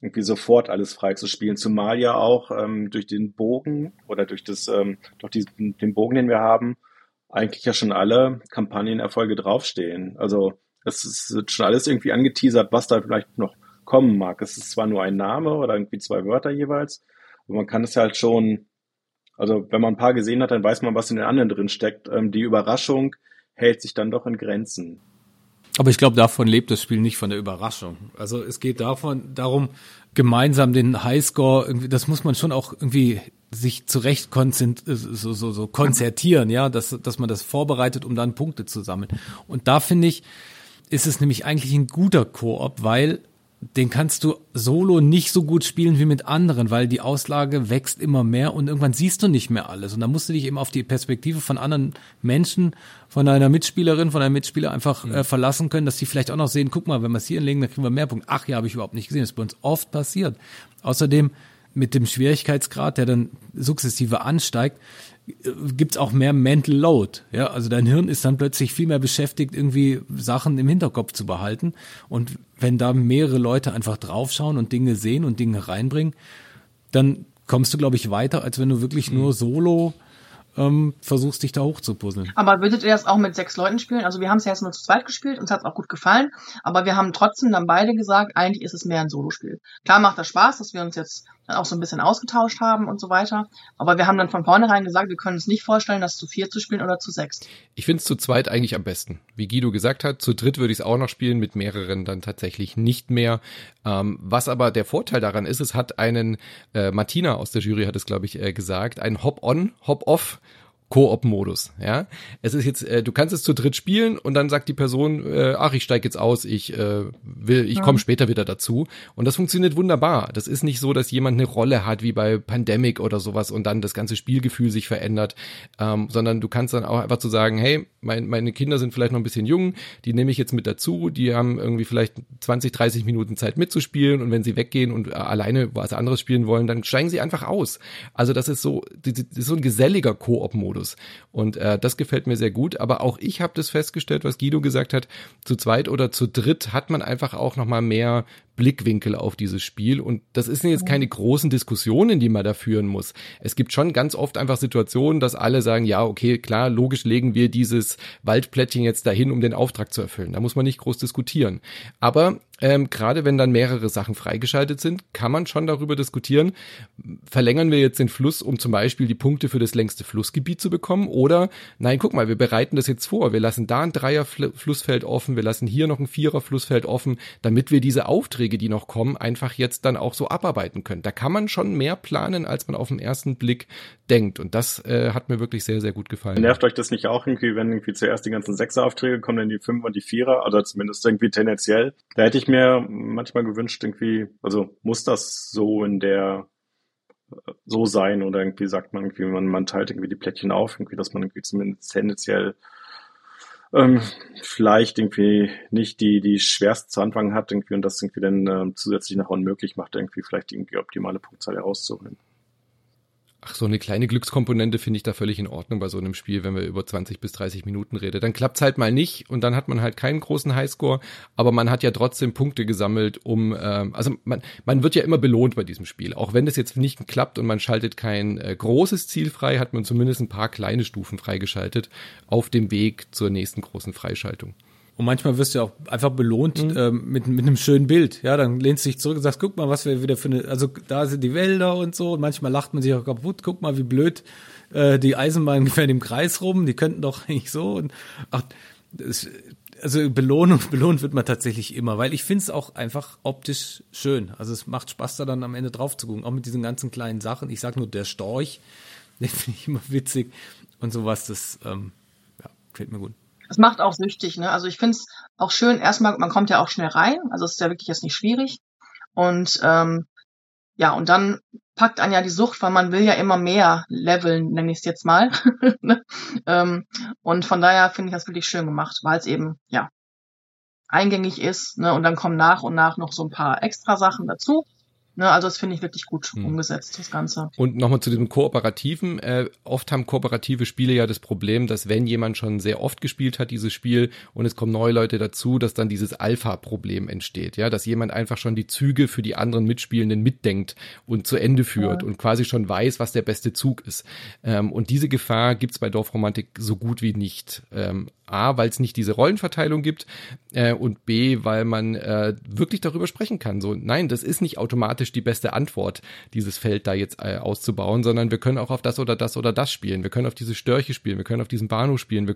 irgendwie sofort alles frei zu spielen, zumal ja auch durch den Bogen oder durch den Bogen, den wir haben, eigentlich ja schon alle Kampagnenerfolge draufstehen. Also es wird schon alles irgendwie angeteasert, was da vielleicht noch kommen mag. Es ist zwar nur ein Name oder irgendwie 2 Wörter jeweils, aber man kann es halt schon, also wenn man ein paar gesehen hat, dann weiß man, was in den anderen drin steckt. Die Überraschung hält sich dann doch in Grenzen. Aber ich glaube, davon lebt das Spiel nicht, von der Überraschung. Also es geht darum, gemeinsam den Highscore, irgendwie, das muss man schon auch irgendwie sich zurecht konzertieren, ja, dass man das vorbereitet, um dann Punkte zu sammeln. Und da finde ich, ist es nämlich eigentlich ein guter Koop, weil den kannst du solo nicht so gut spielen wie mit anderen, weil die Auslage wächst immer mehr und irgendwann siehst du nicht mehr alles. Und dann musst du dich eben auf die Perspektive von anderen Menschen, von einer Mitspielerin, von einem Mitspieler einfach verlassen können, dass die vielleicht auch noch sehen, guck mal, wenn wir es hier hinlegen, dann kriegen wir mehr Punkte. Ach ja, habe ich überhaupt nicht gesehen. Das ist bei uns oft passiert. Außerdem mit dem Schwierigkeitsgrad, der dann sukzessive ansteigt, gibt's auch mehr Mental Load, ja, also dein Hirn ist dann plötzlich viel mehr beschäftigt, irgendwie Sachen im Hinterkopf zu behalten, und wenn da mehrere Leute einfach draufschauen und Dinge sehen und Dinge reinbringen, dann kommst du, glaube ich, weiter, als wenn du wirklich nur solo versuchst, dich da hochzupuzzeln. Aber würdet ihr das auch mit 6 Leuten spielen? Also wir haben es ja jetzt nur zu zweit gespielt, uns hat es auch gut gefallen, aber wir haben trotzdem dann beide gesagt, eigentlich ist es mehr ein Solospiel. Klar macht das Spaß, dass wir uns jetzt dann auch so ein bisschen ausgetauscht haben und so weiter, aber wir haben dann von vornherein gesagt, wir können uns nicht vorstellen, das zu 4 zu spielen oder zu 6. Ich finde es zu zweit eigentlich am besten. Wie Guido gesagt hat, zu dritt würde ich es auch noch spielen, mit mehreren dann tatsächlich nicht mehr. Was aber der Vorteil daran ist, es hat einen, Martina aus der Jury hat es, glaube ich, gesagt, einen Hop-on, Hop-off Koop-Modus, ja. Es ist jetzt, du kannst es zu dritt spielen und dann sagt die Person, ach, ich steige jetzt aus, ich komme später wieder dazu. Und das funktioniert wunderbar. Das ist nicht so, dass jemand eine Rolle hat, wie bei Pandemic oder sowas, und dann das ganze Spielgefühl sich verändert, sondern du kannst dann auch einfach zu sagen, hey, meine Kinder sind vielleicht noch ein bisschen jung, die nehme ich jetzt mit dazu, die haben irgendwie vielleicht 20, 30 Minuten Zeit mitzuspielen, und wenn sie weggehen und alleine was anderes spielen wollen, dann steigen sie einfach aus. Also das ist so ein geselliger Koop-Modus. Und das gefällt mir sehr gut, aber auch ich habe das festgestellt, was Guido gesagt hat, zu zweit oder zu dritt hat man einfach auch nochmal mehr Blickwinkel auf dieses Spiel, und das ist jetzt keine großen Diskussionen, die man da führen muss. Es gibt schon ganz oft einfach Situationen, dass alle sagen, ja, okay, klar, logisch legen wir dieses Waldplättchen jetzt dahin, um den Auftrag zu erfüllen. Da muss man nicht groß diskutieren. Aber gerade wenn dann mehrere Sachen freigeschaltet sind, kann man schon darüber diskutieren, verlängern wir jetzt den Fluss, um zum Beispiel die Punkte für das längste Flussgebiet zu bekommen, oder nein, guck mal, wir bereiten das jetzt vor, wir lassen da ein 3er-Flussfeld offen, wir lassen hier noch ein 4er-Flussfeld offen, damit wir diese Aufträge, die noch kommen, einfach jetzt dann auch so abarbeiten können. Da kann man schon mehr planen, als man auf den ersten Blick denkt, und das hat mir wirklich sehr, sehr gut gefallen. Nervt euch das nicht auch irgendwie, wenn irgendwie zuerst die ganzen 6er-Aufträge kommen, dann die 5er und die 4er, oder zumindest irgendwie tendenziell? Da hätte ich mir manchmal gewünscht, irgendwie, also muss das so in der so sein oder irgendwie sagt man irgendwie, man teilt irgendwie die Plättchen auf, irgendwie, dass man irgendwie zumindest tendenziell vielleicht irgendwie nicht die schwerste zu Anfang hat irgendwie und das irgendwie dann zusätzlich nach unmöglich macht, irgendwie vielleicht irgendwie optimale Punktzahl herauszuholen. Ach, so eine kleine Glückskomponente finde ich da völlig in Ordnung bei so einem Spiel, wenn wir über 20 bis 30 Minuten reden. Dann klappt's halt mal nicht und dann hat man halt keinen großen Highscore, aber man hat ja trotzdem Punkte gesammelt, um also man wird ja immer belohnt bei diesem Spiel. Auch wenn das jetzt nicht klappt und man schaltet kein großes Ziel frei, hat man zumindest ein paar kleine Stufen freigeschaltet auf dem Weg zur nächsten großen Freischaltung. Und manchmal wirst du auch einfach belohnt mit einem schönen Bild. Ja, dann lehnst du dich zurück und sagst, guck mal, was wir wieder für eine, also da sind die Wälder und so. Und manchmal lacht man sich auch kaputt. Guck mal, wie blöd die Eisenbahn gefährt im Kreis rum. Die könnten doch nicht so. Und ach, also belohnt wird man tatsächlich immer. Weil ich finde es auch einfach optisch schön. Also es macht Spaß, da dann am Ende drauf zu gucken. Auch mit diesen ganzen kleinen Sachen. Ich sag nur, der Storch, den finde ich immer witzig. Und sowas, das gefällt mir gut. Das macht auch süchtig, ne? Also ich finde es auch schön, erstmal, man kommt ja auch schnell rein, also es ist ja wirklich jetzt nicht schwierig. Und und dann packt einen ja die Sucht, weil man will ja immer mehr leveln, nenne ich es jetzt mal. Und von daher finde ich das wirklich schön gemacht, weil es eben eingängig ist, ne? Und dann kommen nach und nach noch so ein paar extra Sachen dazu. Also das finde ich wirklich gut umgesetzt, das Ganze. Und nochmal zu diesem Kooperativen. Oft haben kooperative Spiele ja das Problem, dass wenn jemand schon sehr oft gespielt hat, dieses Spiel, und es kommen neue Leute dazu, dass dann dieses Alpha-Problem entsteht. Ja, dass jemand einfach schon die Züge für die anderen Mitspielenden mitdenkt und zu Ende führt und quasi schon weiß, was der beste Zug ist. Und diese Gefahr gibt's bei Dorfromantik so gut wie nicht. A, weil es nicht diese Rollenverteilung gibt und B, weil man wirklich darüber sprechen kann. So, nein, das ist nicht automatisch die beste Antwort, dieses Feld da jetzt auszubauen, sondern wir können auch auf das oder das oder das spielen. Wir können auf diese Störche spielen, wir können auf diesen Bahnhof spielen,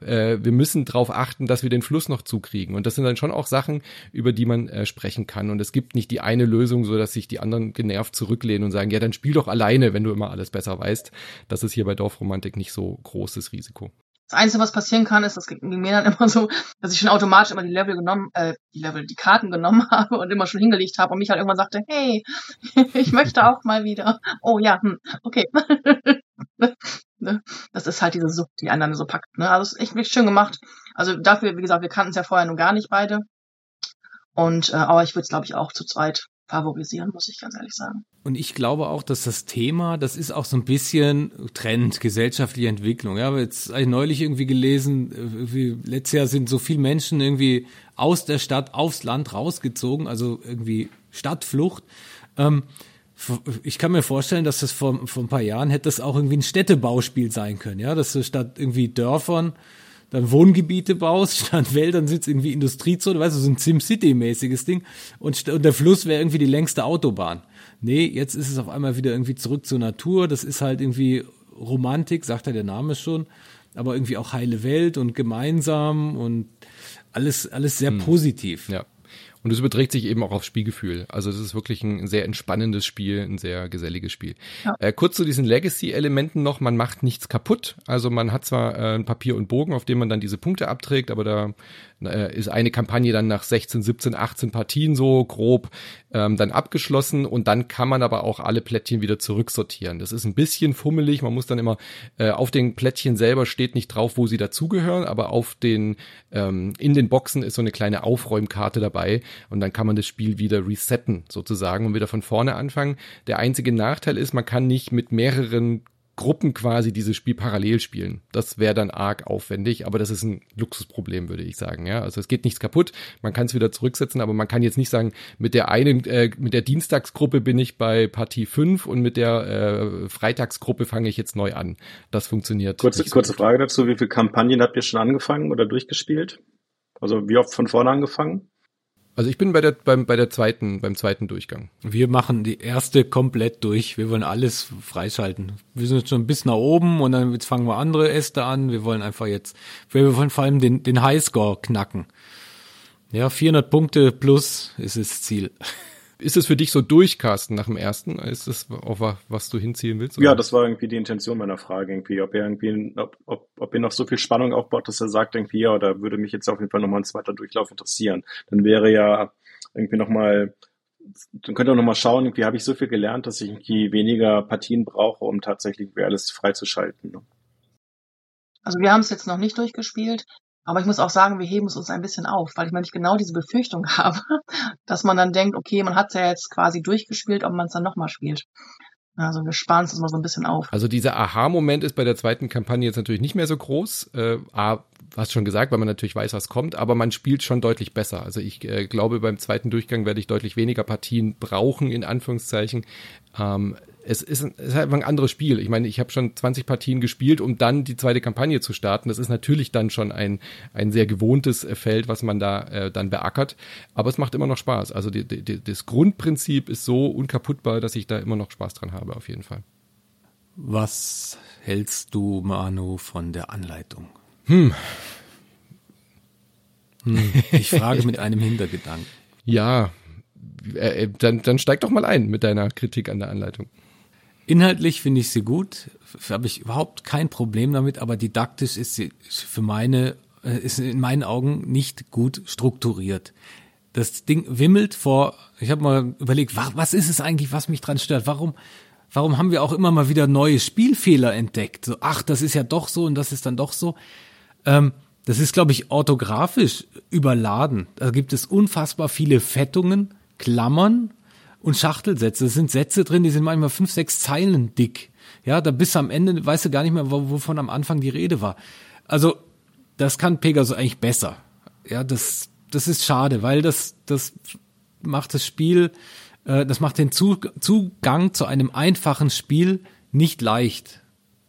wir müssen darauf achten, dass wir den Fluss noch zukriegen. Und das sind dann schon auch Sachen, über die man sprechen kann. Und es gibt nicht die eine Lösung, so dass sich die anderen genervt zurücklehnen und sagen, ja, dann spiel doch alleine, wenn du immer alles besser weißt. Das ist hier bei Dorfromantik nicht so großes Risiko. Das Einzige, was passieren kann, ist, das ging mir dann immer so, dass ich schon automatisch immer die Karten genommen habe und immer schon hingelegt habe und mich halt irgendwann sagte, hey, ich möchte auch mal wieder. Oh ja, okay. Das ist halt diese Sucht, die einen dann so packt. Ne? Also es ist echt wirklich schön gemacht. Also dafür, wie gesagt, wir kannten es ja vorher nun gar nicht beide. Und aber ich würde es, glaube ich, auch zu zweit favorisieren, muss ich ganz ehrlich sagen. Und ich glaube auch, dass das Thema, das ist auch so ein bisschen Trend, gesellschaftliche Entwicklung. Ja, aber jetzt habe ich neulich irgendwie gelesen, letztes Jahr sind so viele Menschen irgendwie aus der Stadt aufs Land rausgezogen, also irgendwie Stadtflucht. Ich kann mir vorstellen, dass das vor ein paar Jahren hätte das auch irgendwie ein Städtebauspiel sein können. Ja, dass du statt irgendwie Dörfern dann Wohngebiete baust, statt Wäldern sitzt irgendwie Industriezone, weißt du, so ein SimCity-mäßiges Ding und der Fluss wäre irgendwie die längste Autobahn. Nee, jetzt ist es auf einmal wieder irgendwie zurück zur Natur, das ist halt irgendwie Romantik, sagt ja der Name schon, aber irgendwie auch heile Welt und gemeinsam und alles sehr positiv. Ja. Und es überträgt sich eben auch aufs Spielgefühl. Also es ist wirklich ein sehr entspannendes Spiel, ein sehr geselliges Spiel. Ja. Kurz zu diesen Legacy-Elementen noch. Man macht nichts kaputt. Also man hat zwar ein Papier und Bogen, auf dem man dann diese Punkte abträgt, aber da ist eine Kampagne dann nach 16, 17, 18 Partien so grob dann abgeschlossen. Und dann kann man aber auch alle Plättchen wieder zurücksortieren. Das ist ein bisschen fummelig. Man muss dann immer, auf den Plättchen selber steht nicht drauf, wo sie dazugehören, aber auf den in den Boxen ist so eine kleine Aufräumkarte dabei. Und dann kann man das Spiel wieder resetten sozusagen und wieder von vorne anfangen. Der einzige Nachteil ist, man kann nicht mit mehreren Gruppen quasi dieses Spiel parallel spielen. Das wäre dann arg aufwendig, aber das ist ein Luxusproblem, würde ich sagen. Ja, also es geht nichts kaputt, man kann es wieder zurücksetzen, aber man kann jetzt nicht sagen, mit der Dienstagsgruppe bin ich bei Partie 5 und mit der Freitagsgruppe fange ich jetzt neu an. Das funktioniert. Kurze Frage dazu, wie viele Kampagnen habt ihr schon angefangen oder durchgespielt? Also wie oft von vorne angefangen? Also ich bin beim zweiten Durchgang. Wir machen die erste komplett durch. Wir wollen alles freischalten. Wir sind jetzt schon bis nach oben und dann jetzt fangen wir andere Äste an. Wir wollen vor allem den Highscore knacken. Ja, 400 Punkte plus ist das Ziel. Ist es für dich so durch, Carsten, nach dem ersten? Ist das auch was du hinziehen willst? Oder? Ja, das war irgendwie die Intention meiner Frage, irgendwie, ob ihr noch so viel Spannung aufbaut, dass er sagt, irgendwie, ja, da würde mich jetzt auf jeden Fall nochmal ein zweiter Durchlauf interessieren. Dann wäre ja irgendwie nochmal dann könnt ihr auch nochmal schauen, irgendwie habe ich so viel gelernt, dass ich irgendwie weniger Partien brauche, um tatsächlich alles freizuschalten. Ne? Also wir haben es jetzt noch nicht durchgespielt, aber ich muss auch sagen, wir heben es uns ein bisschen auf, weil ich nämlich genau diese Befürchtung habe, dass man dann denkt, okay, man hat es ja jetzt quasi durchgespielt, ob man es dann nochmal spielt. Also wir sparen es uns mal so ein bisschen auf. Also dieser Aha-Moment ist bei der zweiten Kampagne jetzt natürlich nicht mehr so groß. A, hast schon gesagt, weil man natürlich weiß, was kommt, aber man spielt schon deutlich besser. Also ich glaube, beim zweiten Durchgang werde ich deutlich weniger Partien brauchen, in Anführungszeichen. Es ist halt ein anderes Spiel. Ich meine, ich habe schon 20 Partien gespielt, um dann die zweite Kampagne zu starten. Das ist natürlich dann schon ein sehr gewohntes Feld, was man da dann beackert. Aber es macht immer noch Spaß. Also das Grundprinzip ist so unkaputtbar, dass ich da immer noch Spaß dran habe, auf jeden Fall. Was hältst du, Manu, von der Anleitung? Ich frage mit einem Hintergedanken. Ja, dann steig doch mal ein mit deiner Kritik an der Anleitung. Inhaltlich finde ich sie gut, habe ich überhaupt kein Problem damit, aber didaktisch ist sie ist in meinen Augen nicht gut strukturiert. Das Ding wimmelt ich habe mal überlegt, was ist es eigentlich, was mich dran stört? Warum haben wir auch immer mal wieder neue Spielfehler entdeckt? So, ach, das ist ja doch so und das ist dann doch so. Das ist, glaube ich, orthografisch überladen. Da gibt es unfassbar viele Fettungen, Klammern und Schachtelsätze. Das sind Sätze drin, die sind manchmal 5, 6 Zeilen dick. Ja, da bis am Ende weißt du gar nicht mehr, wovon am Anfang die Rede war. Also, das kann Pegasus eigentlich besser. Ja, das ist schade, weil das macht das Spiel, das macht den Zugang zu einem einfachen Spiel nicht leicht.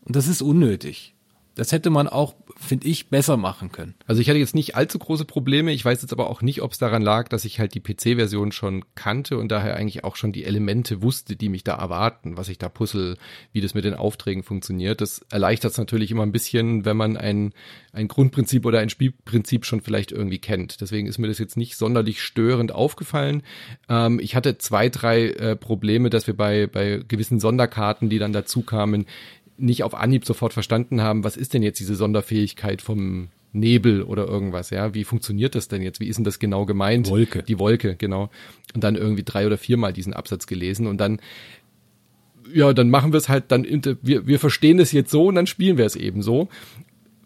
Und das ist unnötig. Das hätte man auch, finde ich, besser machen können. Also ich hatte jetzt nicht allzu große Probleme. Ich weiß jetzt aber auch nicht, ob es daran lag, dass ich halt die PC-Version schon kannte und daher eigentlich auch schon die Elemente wusste, die mich da erwarten, was ich da puzzle, wie das mit den Aufträgen funktioniert. Das erleichtert es natürlich immer ein bisschen, wenn man ein Grundprinzip oder ein Spielprinzip schon vielleicht irgendwie kennt. Deswegen ist mir das jetzt nicht sonderlich störend aufgefallen. Ich hatte 2, 3 Probleme, dass wir bei gewissen Sonderkarten, die dann dazu kamen, nicht auf Anhieb sofort verstanden haben, was ist denn jetzt diese Sonderfähigkeit vom Nebel oder irgendwas, ja, wie funktioniert das denn jetzt, wie ist denn das genau gemeint? Wolke. Die Wolke, genau. Und dann irgendwie 3 oder 4 Mal diesen Absatz gelesen und dann, ja, dann machen wir es halt, dann wir verstehen es jetzt so und dann spielen wir es eben so.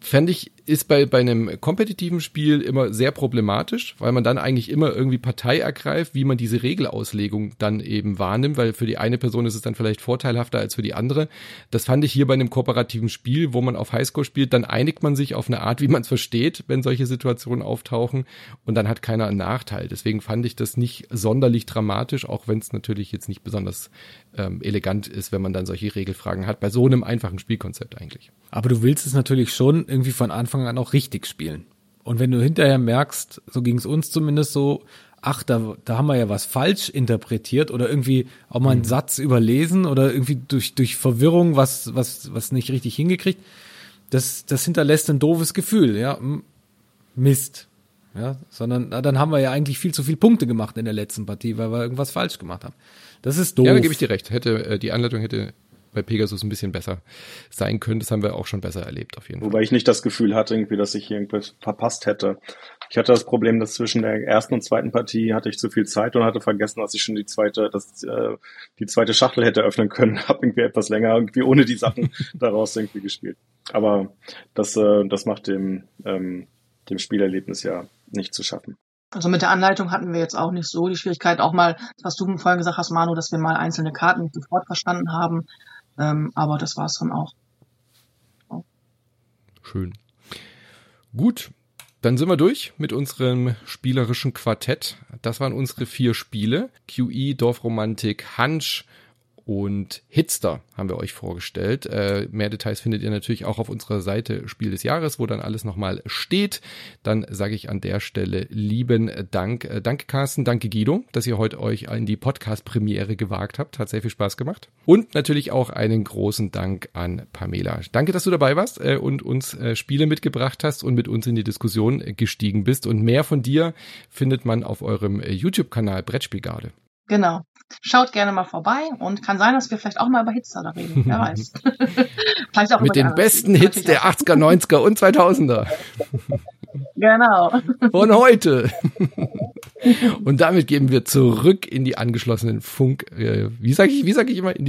Fände ich, ist bei einem kompetitiven Spiel immer sehr problematisch, weil man dann eigentlich immer irgendwie Partei ergreift, wie man diese Regelauslegung dann eben wahrnimmt, weil für die eine Person ist es dann vielleicht vorteilhafter als für die andere. Das fand ich hier bei einem kooperativen Spiel, wo man auf Highscore spielt, dann einigt man sich auf eine Art, wie man es versteht, wenn solche Situationen auftauchen und dann hat keiner einen Nachteil. Deswegen fand ich das nicht sonderlich dramatisch, auch wenn es natürlich jetzt nicht besonders elegant ist, wenn man dann solche Regelfragen hat, bei so einem einfachen Spielkonzept eigentlich. Aber du willst es natürlich schon irgendwie von Anfang an auch richtig spielen. Und wenn du hinterher merkst, so ging es uns zumindest so, ach, da haben wir ja was falsch interpretiert oder irgendwie auch mal einen Satz überlesen oder irgendwie durch Verwirrung was nicht richtig hingekriegt, das hinterlässt ein doofes Gefühl, ja, Mist. Ja, sondern dann haben wir ja eigentlich viel zu viele Punkte gemacht in der letzten Partie, weil wir irgendwas falsch gemacht haben. Das ist doof. Ja, da gebe ich dir recht. Die Anleitung hätte bei Pegasus ein bisschen besser sein können. Das haben wir auch schon besser erlebt, auf jeden Fall. Wobei ich nicht das Gefühl hatte, irgendwie, dass ich irgendwas verpasst hätte. Ich hatte das Problem, dass zwischen der ersten und zweiten Partie hatte ich zu viel Zeit und hatte vergessen, dass ich schon die zweite Schachtel hätte öffnen können. Habe irgendwie etwas länger irgendwie ohne die Sachen daraus irgendwie gespielt. Aber das macht dem Spielerlebnis ja nicht zu schaffen. Also mit der Anleitung hatten wir jetzt auch nicht so die Schwierigkeit, auch mal, was du vorhin gesagt hast, Manu, dass wir mal einzelne Karten nicht sofort verstanden haben. Aber das war es dann auch. Oh. Schön. Gut, dann sind wir durch mit unserem spielerischen Quartett. Das waren unsere 4 Spiele. QE, Dorfromantik, Hunch und Hitster haben wir euch vorgestellt. Mehr Details findet ihr natürlich auch auf unserer Seite Spiel des Jahres, wo dann alles nochmal steht. Dann sage ich an der Stelle lieben Dank. Danke Carsten, danke Guido, dass ihr heute euch in die Podcast-Premiere gewagt habt. Hat sehr viel Spaß gemacht. Und natürlich auch einen großen Dank an Pamela. Danke, dass du dabei warst und uns Spiele mitgebracht hast und mit uns in die Diskussion gestiegen bist. Und mehr von dir findet man auf eurem YouTube-Kanal Brettspielgarde. Genau. Schaut gerne mal vorbei und kann sein, dass wir vielleicht auch mal über Hitster da reden. Wer weiß. Vielleicht auch mit den besten Hits der 80er, 90er und 2000er. Genau. Von heute. Und damit geben wir zurück in die angeschlossenen Funk... Wie sag ich immer? In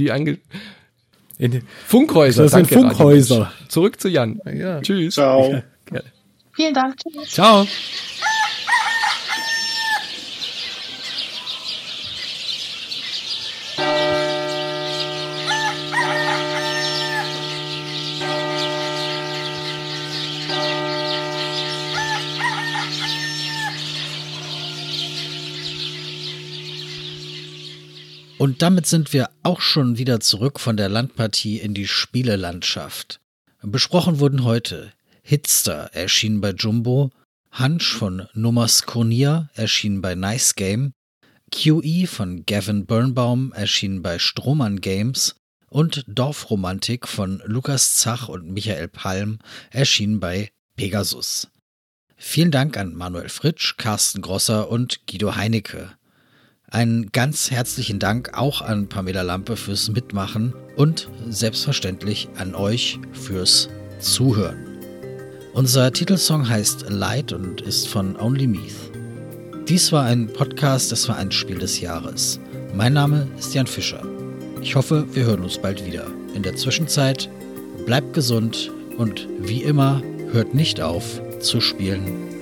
die Funkhäuser. Das sind danke, Funkhäuser. Radio. Zurück zu Jan. Ja. Tschüss. Ciao. Ja. Ja. Vielen Dank. Tschüss. Ciao. Und damit sind wir auch schon wieder zurück von der Landpartie in die Spielelandschaft. Besprochen wurden heute Hitster, erschienen bei Jumbo, Hunch von Nomos Konia, erschienen bei Nice Game, QE von Gavin Birnbaum, erschienen bei Strohmann Games und Dorfromantik von Lukas Zach und Michael Palm, erschienen bei Pegasus. Vielen Dank an Manuel Fritsch, Carsten Grosser und Guido Heinecke. Einen ganz herzlichen Dank auch an Pamela Lampe fürs Mitmachen und selbstverständlich an euch fürs Zuhören. Unser Titelsong heißt Light und ist von Only Meath. Dies war ein Podcast, es war ein Spiel des Jahres. Mein Name ist Jan Fischer. Ich hoffe, wir hören uns bald wieder. In der Zwischenzeit bleibt gesund und wie immer hört nicht auf zu spielen.